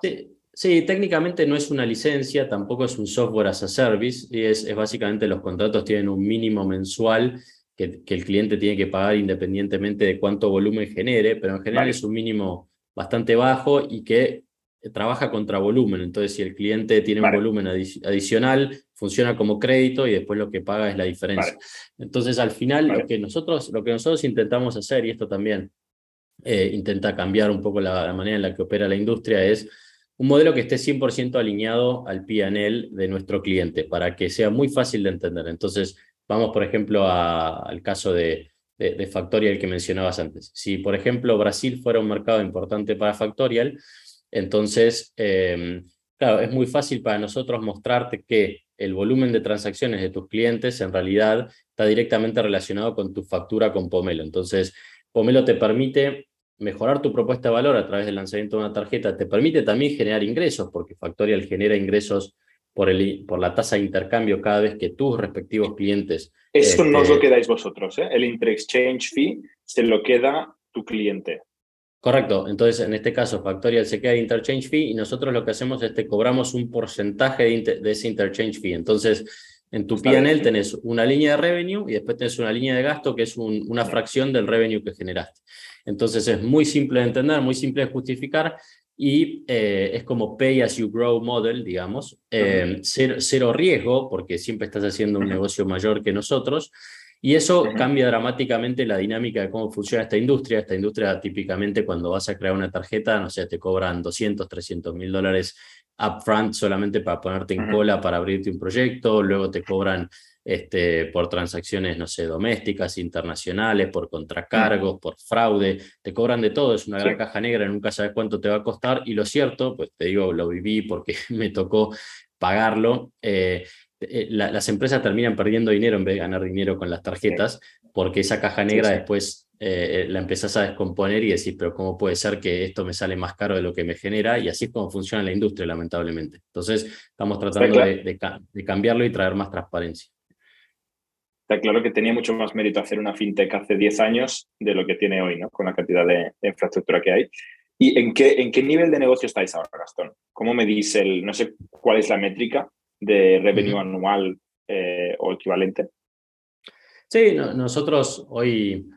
Sí, técnicamente no es una licencia, tampoco es un software as a service, y es básicamente los contratos tienen un mínimo mensual que el cliente tiene que pagar independientemente de cuánto volumen genere, pero en general, vale, es un mínimo bastante bajo y que trabaja contra volumen. Entonces, si el cliente tiene, vale, un volumen adicional, funciona como crédito y después lo que paga es la diferencia. Vale. Entonces, al final, vale, lo que nosotros intentamos hacer, y esto también... intenta cambiar un poco la manera en la que opera la industria, es un modelo que esté 100% alineado al P&L de nuestro cliente para que sea muy fácil de entender. Entonces, vamos, por ejemplo, al caso de Factorial que mencionabas antes. Si, por ejemplo, Brasil fuera un mercado importante para Factorial, entonces, claro, es muy fácil para nosotros mostrarte que el volumen de transacciones de tus clientes en realidad está directamente relacionado con tu factura con Pomelo. Entonces, Pomelo te permite mejorar tu propuesta de valor a través del lanzamiento de una tarjeta, te permite también generar ingresos, porque Factorial genera ingresos por la tasa de intercambio cada vez que tus respectivos clientes... Eso no os lo quedáis vosotros, ¿eh? El inter-exchange fee se lo queda tu cliente. Correcto, entonces en este caso Factorial se queda el interchange fee y nosotros lo que hacemos es que cobramos un porcentaje de ese interchange fee. Entonces... En tu P&L tenés una línea de revenue y después tenés una línea de gasto que es una fracción del revenue que generaste. Entonces es muy simple de entender, muy simple de justificar y es como pay as you grow model, digamos. Cero riesgo porque siempre estás haciendo un negocio mayor que nosotros y eso cambia dramáticamente la dinámica de cómo funciona esta industria. Esta industria típicamente cuando vas a crear una tarjeta, no sé, te cobran $200,000-$300,000 upfront solamente para ponerte en cola, para abrirte un proyecto, luego te cobran por transacciones, no sé, domésticas, internacionales, por contracargos, por fraude, te cobran de todo, es una gran caja negra, nunca sabes cuánto te va a costar y lo cierto, pues te digo, lo viví porque me tocó pagarlo, las empresas terminan perdiendo dinero en vez de ganar dinero con las tarjetas, porque esa caja negra después la empezás a descomponer y decís, pero ¿cómo puede ser que esto me sale más caro de lo que me genera? Y así es como funciona la industria, lamentablemente. Entonces, estamos tratando de cambiarlo y traer más transparencia. Está claro que tenía mucho más mérito hacer una fintech hace 10 años de lo que tiene hoy, ¿no? Con la cantidad de infraestructura que hay. ¿Y en qué nivel de negocio estáis ahora, Gastón? ¿Cómo me dice no sé cuál es la métrica de revenue anual o equivalente? Sí, nosotros hoy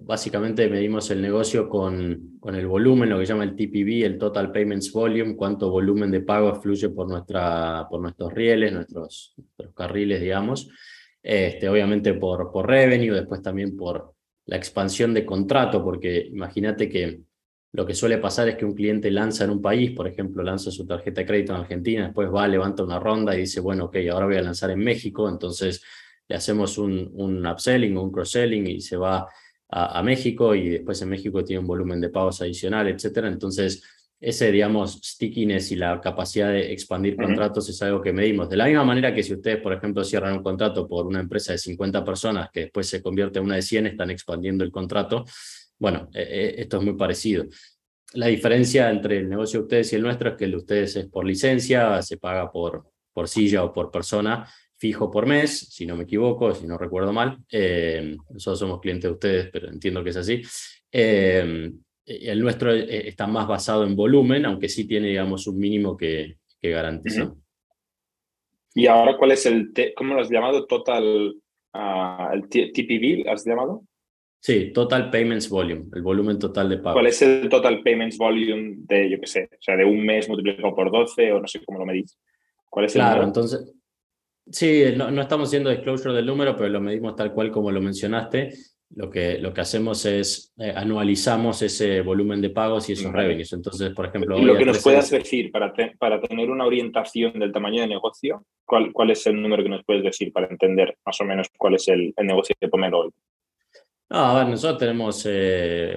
básicamente medimos el negocio con el volumen, lo que se llama el TPV, el Total Payments Volume, cuánto volumen de pago fluye por nuestros rieles, nuestros carriles, digamos. Obviamente por revenue, después también por la expansión de contrato, porque imagínate que lo que suele pasar es que un cliente lanza en un país, por ejemplo, lanza su tarjeta de crédito en Argentina, después va, levanta una ronda y dice, bueno, ok, ahora voy a lanzar en México, entonces le hacemos un upselling o un cross-selling y se va a México y después en México tiene un volumen de pagos adicional, etcétera. Entonces, ese, digamos, stickiness y la capacidad de expandir contratos es algo que medimos. De la misma manera que si ustedes, por ejemplo, cierran un contrato por una empresa de 50 personas que después se convierte en una de 100, están expandiendo el contrato. Bueno, esto es muy parecido. La diferencia entre el negocio de ustedes y el nuestro es que el de ustedes es por licencia, se paga por silla o por persona, fijo por mes, si no me equivoco, si no recuerdo mal. Nosotros somos clientes de ustedes, pero entiendo que es así. El nuestro está más basado en volumen, aunque sí tiene, digamos, un mínimo que garantiza. ¿Y ahora cuál es el, cómo lo has llamado? Total, el TPV, ¿has llamado? Sí, Total Payments Volume, el volumen total de pagos. ¿Cuál es el Total Payments Volume de, yo qué sé, o sea, de un mes multiplicado por 12 o no sé cómo lo medís? ¿Cuál es el número? Entonces, sí, no estamos haciendo disclosure del número, pero lo medimos tal cual como lo mencionaste. Lo que hacemos es anualizamos ese volumen de pagos y esos revenues. Entonces, por ejemplo... ¿Y lo que nos puedas decir para tener una orientación del tamaño de negocio? ¿Cuál es el número que nos puedes decir para entender más o menos cuál es el negocio de Pomelo hoy? No, a ver, nosotros tenemos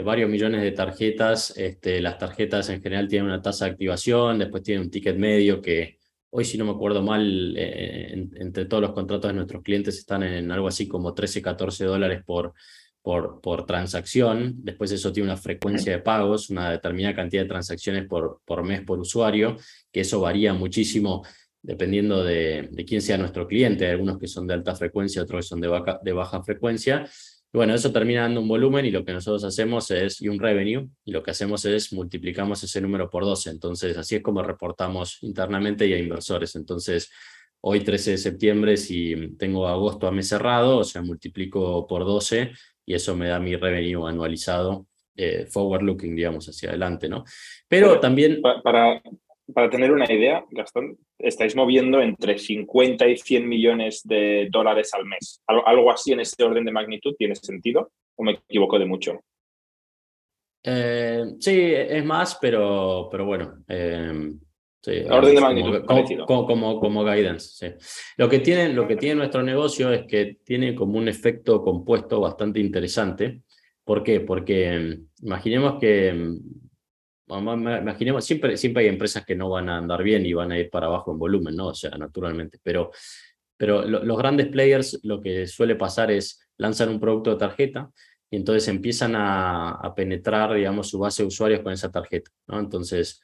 varios millones de tarjetas. Las tarjetas en general tienen una tasa de activación, después tienen un ticket medio que... Hoy, si no me acuerdo mal, entre todos los contratos de nuestros clientes están en algo así como $13-14 por transacción. Después eso tiene una frecuencia de pagos, una determinada cantidad de transacciones por mes por usuario, que eso varía muchísimo dependiendo de quién sea nuestro cliente. Hay algunos que son de alta frecuencia, otros que son de baja frecuencia. Y bueno, eso termina dando un volumen y lo que nosotros hacemos es, y un revenue, y lo que hacemos es multiplicamos ese número por 12. Entonces, así es como reportamos internamente y a inversores. Entonces, hoy 13 de septiembre, si tengo agosto a mes cerrado, o sea, multiplico por 12 y eso me da mi revenue anualizado, forward looking, digamos, hacia adelante, ¿no? Pero también... Para tener una idea, Gastón, estáis moviendo entre 50 y 100 millones de dólares al mes. ¿Algo así en ese orden de magnitud tiene sentido? ¿O me equivoco de mucho? Sí, es más, pero bueno. Sí, orden de magnitud como guidance. Sí. Lo que tiene nuestro negocio es que tiene como un efecto compuesto bastante interesante. ¿Por qué? Porque imaginemos que... Imaginemos, siempre hay empresas que no van a andar bien y van a ir para abajo en volumen, ¿no? O sea, naturalmente. Pero los grandes players, lo que suele pasar es lanzan un producto de tarjeta y entonces empiezan a penetrar, digamos, su base de usuarios con esa tarjeta, ¿no? Entonces,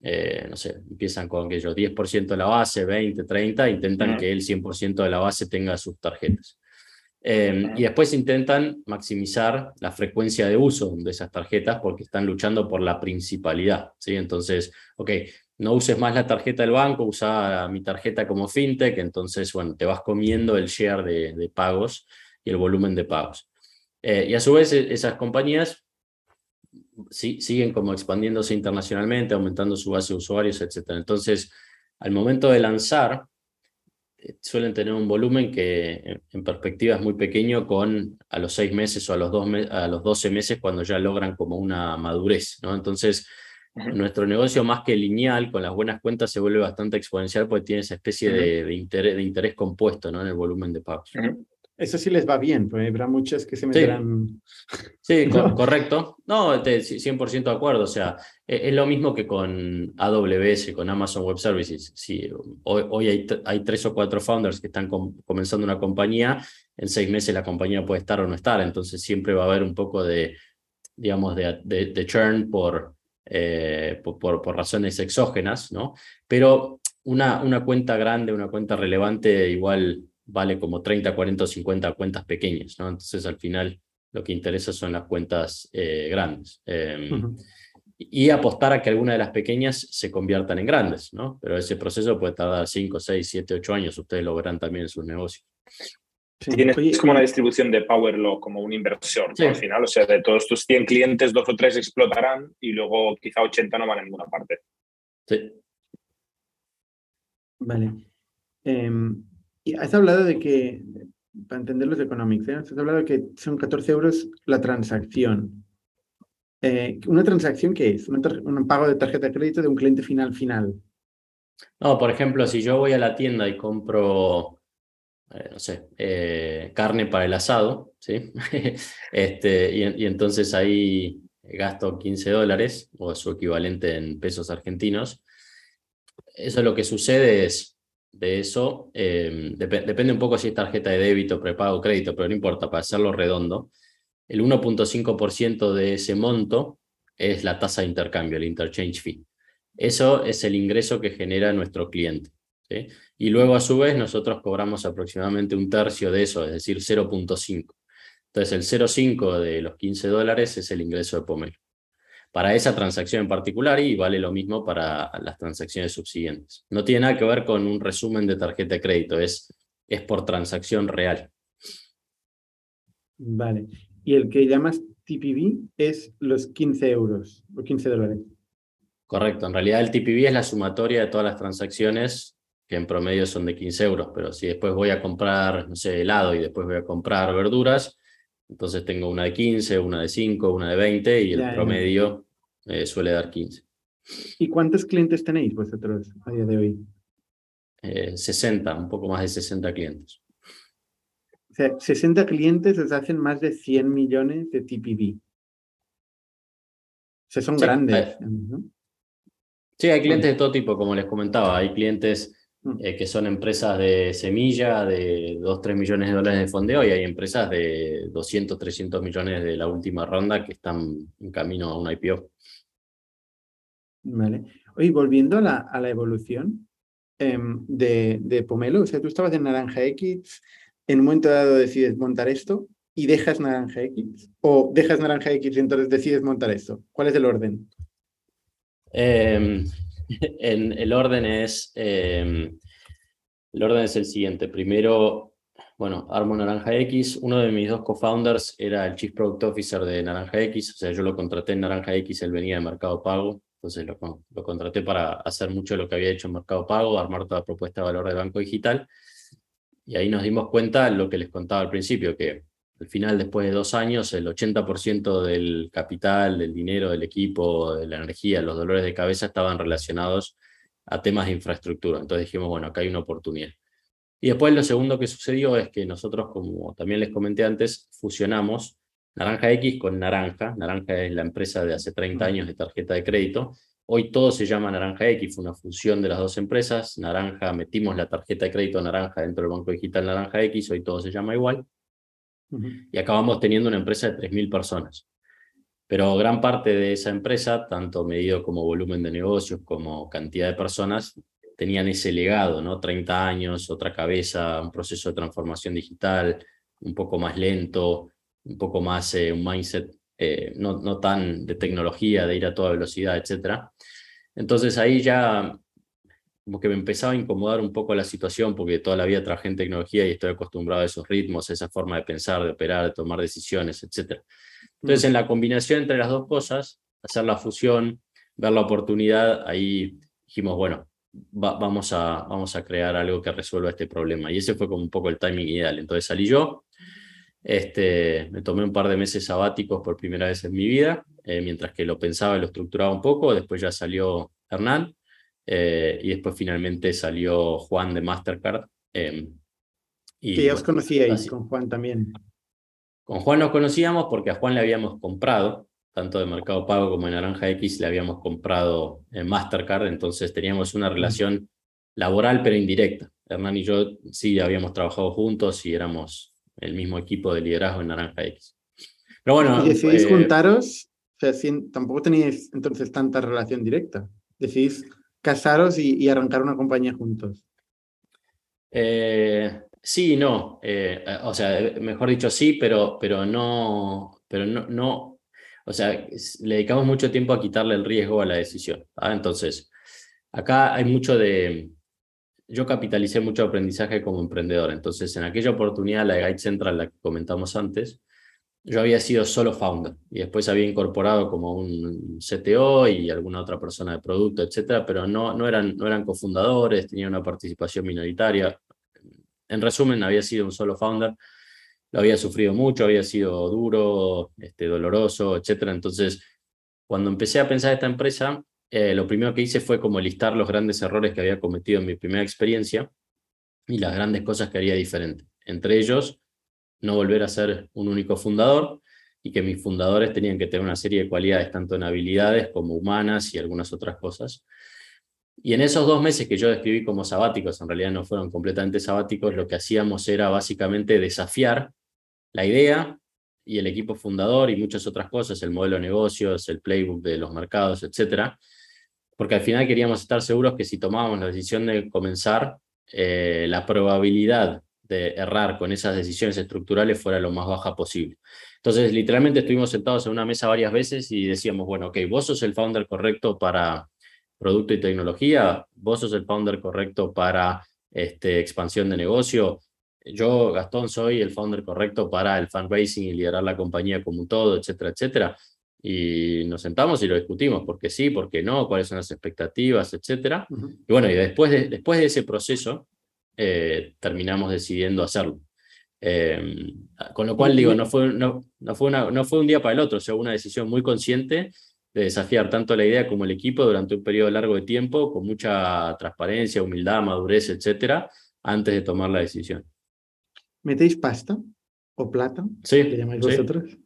no sé, empiezan con aquellos 10% de la base, 20, 30, intentan que el 100% de la base tenga sus tarjetas. Y después intentan maximizar la frecuencia de uso de esas tarjetas porque están luchando por la principalidad, ¿sí? Entonces, ok, no uses más la tarjeta del banco, usa mi tarjeta como fintech, entonces, bueno, te vas comiendo el share de pagos y el volumen de pagos. Y a su vez, esas compañías siguen como expandiéndose internacionalmente, aumentando su base de usuarios, etc. Entonces, al momento de lanzar, suelen tener un volumen que en perspectiva es muy pequeño con a los 6 meses o a los 12 meses cuando ya logran como una madurez, ¿no? Entonces, nuestro negocio más que lineal, con las buenas cuentas, se vuelve bastante exponencial porque tiene esa especie de interés compuesto, ¿no? En el volumen de pagos. Eso sí les va bien, pero habrá muchas que se meterán... Sí, correcto. No, 100% de acuerdo. O sea, es lo mismo que con AWS, con Amazon Web Services. Sí, hoy hay 3 o 4 founders que están comenzando una compañía. En 6 meses la compañía puede estar o no estar. Entonces siempre va a haber un poco de, digamos, de churn por razones exógenas, ¿no? Pero una cuenta grande, una cuenta relevante, igual... vale como 30, 40 o 50 cuentas pequeñas, ¿no? Entonces, al final, lo que interesa son las cuentas grandes. Y apostar a que alguna de las pequeñas se conviertan en grandes, ¿no? Pero ese proceso puede tardar 5, 6, 7, 8 años. Ustedes lo verán también en sus negocios. Sí. Es como una distribución de power law, como un inversor, sí, ¿no? Al final, o sea, de todos tus 100 clientes, 2 o 3 explotarán y luego quizá 80 no van a ninguna parte. Sí. Vale. Has hablado de que, para entender los economics, has hablado de que son 14 euros la transacción. ¿Una transacción qué es? ¿Un pago de tarjeta de crédito de un cliente final? No, por ejemplo, si yo voy a la tienda y compro, no sé, carne para el asado, ¿sí? Y entonces ahí gasto $15 o su equivalente en pesos argentinos. Eso lo que sucede es... De eso, depende un poco si es tarjeta de débito, prepago, crédito, pero no importa, para hacerlo redondo, el 1.5% de ese monto es la tasa de intercambio, el interchange fee. Eso es el ingreso que genera nuestro cliente, ¿sí? Y luego a su vez nosotros cobramos aproximadamente un tercio de eso, es decir, 0.5. Entonces el 0.5 de los $15 es el ingreso de Pomelo para esa transacción en particular, y vale lo mismo para las transacciones subsiguientes. No tiene nada que ver con un resumen de tarjeta de crédito, es por transacción real. Vale. Y el que llamas TPV es los €15 o $15. Correcto. En realidad el TPV es la sumatoria de todas las transacciones, que en promedio son de €15. Pero si después voy a comprar, no sé, helado, y después voy a comprar verduras, entonces tengo una de 15, una de 5, una de 20, y el promedio suele dar 15. ¿Y cuántos clientes tenéis vosotros a día de hoy? 60, un poco más de 60 clientes. O sea, 60 clientes os hacen más de 100 millones de TPV. O sea, son grandes, ¿no? Sí, hay clientes de todo tipo, como les comentaba. Hay clientes que son empresas de semilla de 2-3 millones de dólares de fondeo, y hay empresas de 200-300 millones de la última ronda que están en camino a un IPO. Vale. Oye, volviendo a la evolución de Pomelo, o sea, tú estabas en Naranja X, en un momento dado decides montar esto y dejas Naranja X, o dejas Naranja X y entonces decides montar esto. ¿Cuál es el orden? El orden es el siguiente. Primero, bueno, armo Naranja X. Uno de mis dos co-founders era el Chief Product Officer de Naranja X. O sea, yo lo contraté en Naranja X, él venía de Mercado Pago. Entonces lo contraté para hacer mucho de lo que había hecho en Mercado Pago, armar toda la propuesta de valor de Banco Digital. Y ahí nos dimos cuenta de lo que les contaba al principio, que al final, después de 2 años, el 80% del capital, del dinero, del equipo, de la energía, los dolores de cabeza estaban relacionados a temas de infraestructura. Entonces dijimos, bueno, acá hay una oportunidad. Y después lo segundo que sucedió es que nosotros, como también les comenté antes, fusionamos Naranja X con Naranja. Naranja es la empresa de hace 30 años de tarjeta de crédito. Hoy todo se llama Naranja X, fue una fusión de las dos empresas. Naranja, metimos la tarjeta de crédito Naranja dentro del Banco Digital Naranja X, hoy todo se llama igual. Y acabamos teniendo una empresa de 3.000 personas. Pero gran parte de esa empresa, tanto medido como volumen de negocios, como cantidad de personas, tenían ese legado, ¿no? 30 años, otra cabeza, un proceso de transformación digital, un poco más lento, un poco más un mindset no tan de tecnología, de ir a toda velocidad, etc. Entonces ahí ya como que me empezaba a incomodar un poco la situación, porque toda la vida trabajé en tecnología y estoy acostumbrado a esos ritmos, a esa forma de pensar, de operar, de tomar decisiones, etc. Entonces, en la combinación entre las dos cosas, hacer la fusión, ver la oportunidad, ahí dijimos, bueno, vamos a crear algo que resuelva este problema. Y ese fue como un poco el timing ideal. Entonces salí yo, me tomé un par de meses sabáticos por primera vez en mi vida, mientras que lo pensaba y lo estructuraba un poco. Después ya salió Hernán. Y después finalmente salió Juan de Mastercard. Que ya os conocíais con Juan también. Con Juan nos conocíamos porque a Juan le habíamos comprado, tanto de Mercado Pago como de Naranja X, le habíamos comprado en Mastercard, entonces teníamos una relación laboral pero indirecta. Hernán y yo sí habíamos trabajado juntos y éramos el mismo equipo de liderazgo en Naranja X. Pero bueno, y decidís juntaros, o sea, tampoco teníais entonces tanta relación directa. Decidís casaros y arrancar una compañía juntos. Sí y no. O sea, mejor dicho sí, pero no. O sea, le dedicamos mucho tiempo a quitarle el riesgo a la decisión, ¿ah? Entonces, acá hay mucho de... Yo capitalicé mucho aprendizaje como emprendedor. Entonces, en aquella oportunidad, la de Guide Central, la que comentamos antes, yo había sido solo founder y después había incorporado como un CTO y alguna otra persona de producto, etcétera, pero no eran cofundadores, tenían una participación minoritaria. En resumen, había sido un solo founder, lo había sufrido mucho, había sido duro, doloroso, etcétera. Entonces, cuando empecé a pensar esta empresa, lo primero que hice fue como listar los grandes errores que había cometido en mi primera experiencia y las grandes cosas que haría diferente. Entre ellos, no volver a ser un único fundador, y que mis fundadores tenían que tener una serie de cualidades, tanto en habilidades como humanas y algunas otras cosas. Y en esos 2 meses que yo describí como sabáticos, en realidad no fueron completamente sabáticos, lo que hacíamos era básicamente desafiar la idea y el equipo fundador y muchas otras cosas, el modelo de negocios, el playbook de los mercados, etcétera, porque al final queríamos estar seguros que si tomábamos la decisión de comenzar, la probabilidad de errar con esas decisiones estructurales fuera lo más baja posible. Entonces, literalmente estuvimos sentados en una mesa varias veces y decíamos, bueno, ok, vos sos el founder correcto para producto y tecnología, vos sos el founder correcto para expansión de negocio, yo, Gastón, soy el founder correcto para el fundraising y liderar la compañía como un todo, etcétera, etcétera. Y nos sentamos y lo discutimos, porque sí, porque no, cuáles son las expectativas, etcétera. Uh-huh. Y bueno, y después de ese proceso, terminamos decidiendo hacerlo. Con lo cual, digo, no fue un día para el otro, o sea, una decisión muy consciente de desafiar tanto la idea como el equipo durante un periodo largo de tiempo, con mucha transparencia, humildad, madurez, etcétera, antes de tomar la decisión. ¿Metéis pasta o plata? Sí. ¿Le llamáis vosotros?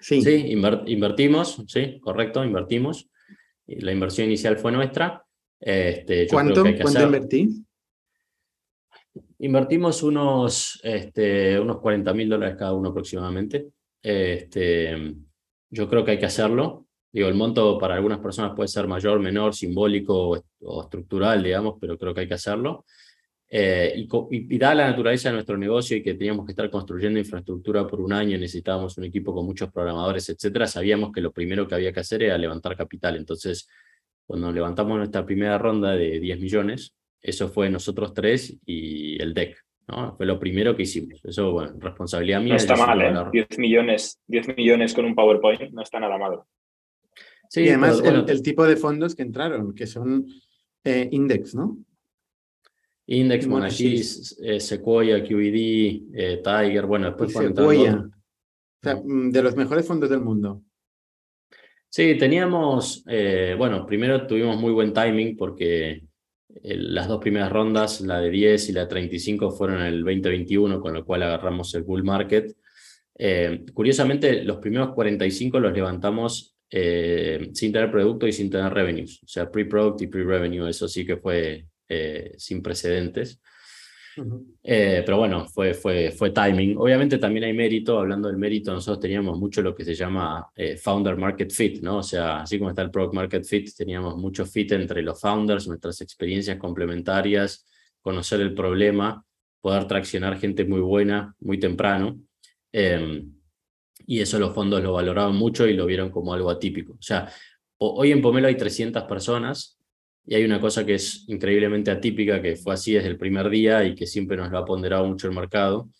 Sí, sí, invertimos, sí, correcto, invertimos. La inversión inicial fue nuestra. ¿Cuánto invertís? Invertimos unos $40,000 cada uno aproximadamente. Yo creo que hay que hacerlo. Digo, el monto para algunas personas puede ser mayor, menor, simbólico o estructural, digamos, pero creo que hay que hacerlo. Y dada la naturaleza de nuestro negocio y que teníamos que estar construyendo infraestructura por un año, necesitábamos un equipo con muchos programadores, etcétera, sabíamos que lo primero que había que hacer era levantar capital. Entonces, cuando levantamos nuestra primera ronda de 10 millones, eso fue nosotros tres y el DEC, ¿no? Fue lo primero que hicimos. Eso, bueno, responsabilidad mía. No está mal, ¿eh? 10 millones con un PowerPoint no está nada mal. Sí, y además pero, bueno, el tipo de fondos que entraron, que son Index, ¿no? Index, Monashis, Sequoia, QED, Tiger, bueno, después... Sequoia, o sea, de los mejores fondos del mundo. Sí, teníamos, bueno, primero tuvimos muy buen timing porque las dos primeras rondas, la de 10 y la de 35, fueron en el 2021, con lo cual agarramos el bull market. Curiosamente, los primeros 45 los levantamos sin tener producto y sin tener revenues, o sea, pre-product y pre-revenue, eso sí que fue... sin precedentes. Uh-huh. Pero bueno, fue timing. Obviamente también hay mérito, hablando del mérito, nosotros teníamos mucho lo que se llama founder market fit, ¿no? O sea, así como está el product market fit, teníamos mucho fit entre los founders, nuestras experiencias complementarias, conocer el problema, poder traccionar gente muy buena, muy temprano. Y eso los fondos lo valoraban mucho y lo vieron como algo atípico. O sea, hoy en Pomelo hay 300 personas. Y hay una cosa que es increíblemente atípica, que fue así desde el primer día y que siempre nos lo ha ponderado mucho el mercado,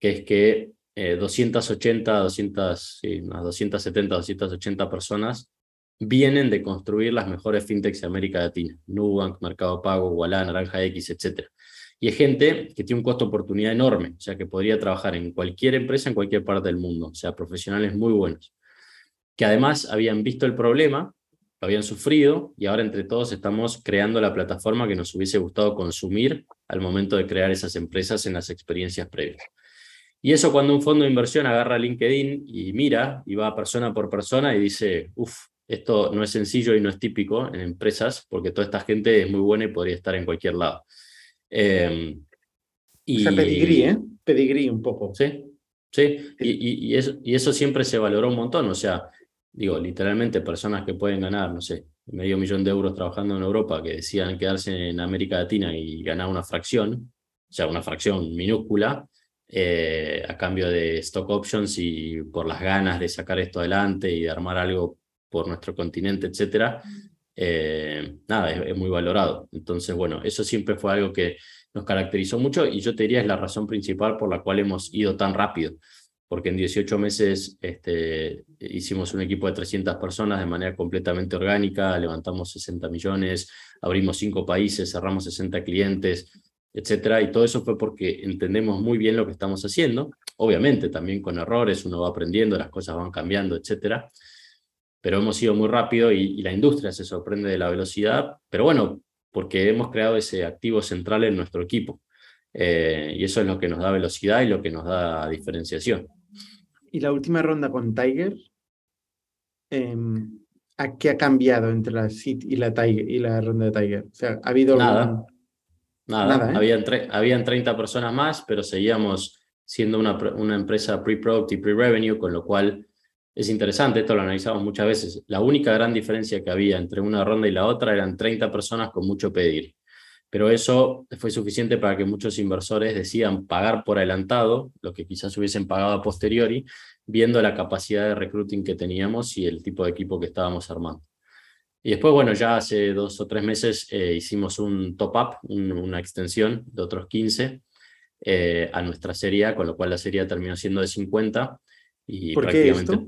que es que 270 personas vienen de construir las mejores fintechs de América Latina. Nubank, Mercado Pago, Ualá, Naranja X, etc. Y es gente que tiene un costo de oportunidad enorme, o sea, que podría trabajar en cualquier empresa, en cualquier parte del mundo. O sea, profesionales muy buenos, que además habían visto el problema, lo habían sufrido, y ahora entre todos estamos creando la plataforma que nos hubiese gustado consumir al momento de crear esas empresas en las experiencias previas. Y eso, cuando un fondo de inversión agarra LinkedIn y mira, y va persona por persona y dice, esto no es sencillo y no es típico en empresas, porque toda esta gente es muy buena y podría estar en cualquier lado. O sea, pedigrí, ¿eh? Pedigrí un poco. Sí, sí. Y eso siempre se valoró un montón, o sea... Digo, literalmente personas que pueden ganar, no sé, $500,000 trabajando en Europa, que decían quedarse en América Latina y ganar una fracción, o sea, una fracción minúscula, a cambio de stock options y por las ganas de sacar esto adelante y de armar algo por nuestro continente, etcétera, es muy valorado. Entonces, bueno, eso siempre fue algo que nos caracterizó mucho y yo te diría es la razón principal por la cual hemos ido tan rápido. Porque en 18 meses hicimos un equipo de 300 personas de manera completamente orgánica, levantamos 60 millones, abrimos 5 países, cerramos 60 clientes, etcétera. Y todo eso fue porque entendemos muy bien lo que estamos haciendo. Obviamente, también con errores, uno va aprendiendo, las cosas van cambiando, etcétera. Pero hemos ido muy rápido y la industria se sorprende de la velocidad. Pero bueno, porque hemos creado ese activo central en nuestro equipo. Y eso es lo que nos da velocidad y lo que nos da diferenciación. Y la última ronda con Tiger, ¿a qué ha cambiado entre la SIT y la ronda de Tiger? O sea, ¿ha habido nada? Algún... Nada. Habían 30 personas más, pero seguíamos siendo una empresa pre-product y pre-revenue, con lo cual es interesante, esto lo analizamos muchas veces. La única gran diferencia que había entre una ronda y la otra eran 30 personas con mucho pedir. Pero eso fue suficiente para que muchos inversores decidan pagar por adelantado lo que quizás hubiesen pagado a posteriori, viendo la capacidad de recruiting que teníamos y el tipo de equipo que estábamos armando. Y después, bueno, ya hace 2 o 3 meses hicimos un top-up, una extensión de otros 15 a nuestra serie A, con lo cual la serie A terminó siendo de 50. Y ¿por qué esto?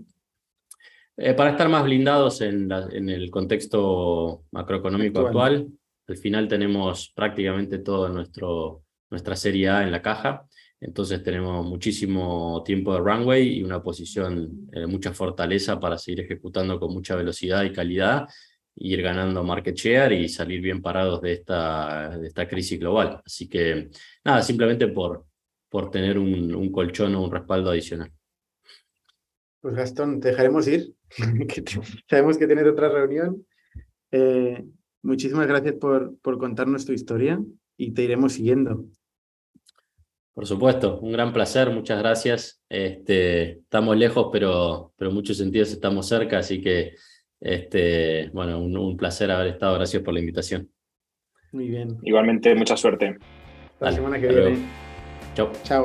Para estar más blindados en el contexto macroeconómico actual. Al final tenemos prácticamente toda nuestra serie A en la caja, entonces tenemos muchísimo tiempo de runway y una posición de mucha fortaleza para seguir ejecutando con mucha velocidad y calidad, ir ganando market share y salir bien parados de esta crisis global. Así que nada, simplemente por tener un colchón o un respaldo adicional. Pues Gastón, te dejaremos ir, sabemos que tienes otra reunión. Muchísimas gracias por contarnos tu historia y te iremos siguiendo. Por supuesto, un gran placer, muchas gracias. Estamos lejos, pero en muchos sentidos estamos cerca, así que bueno, un placer haber estado. Gracias por la invitación. Muy bien. Igualmente, mucha suerte. Hasta la semana que viene. Chao. Chao.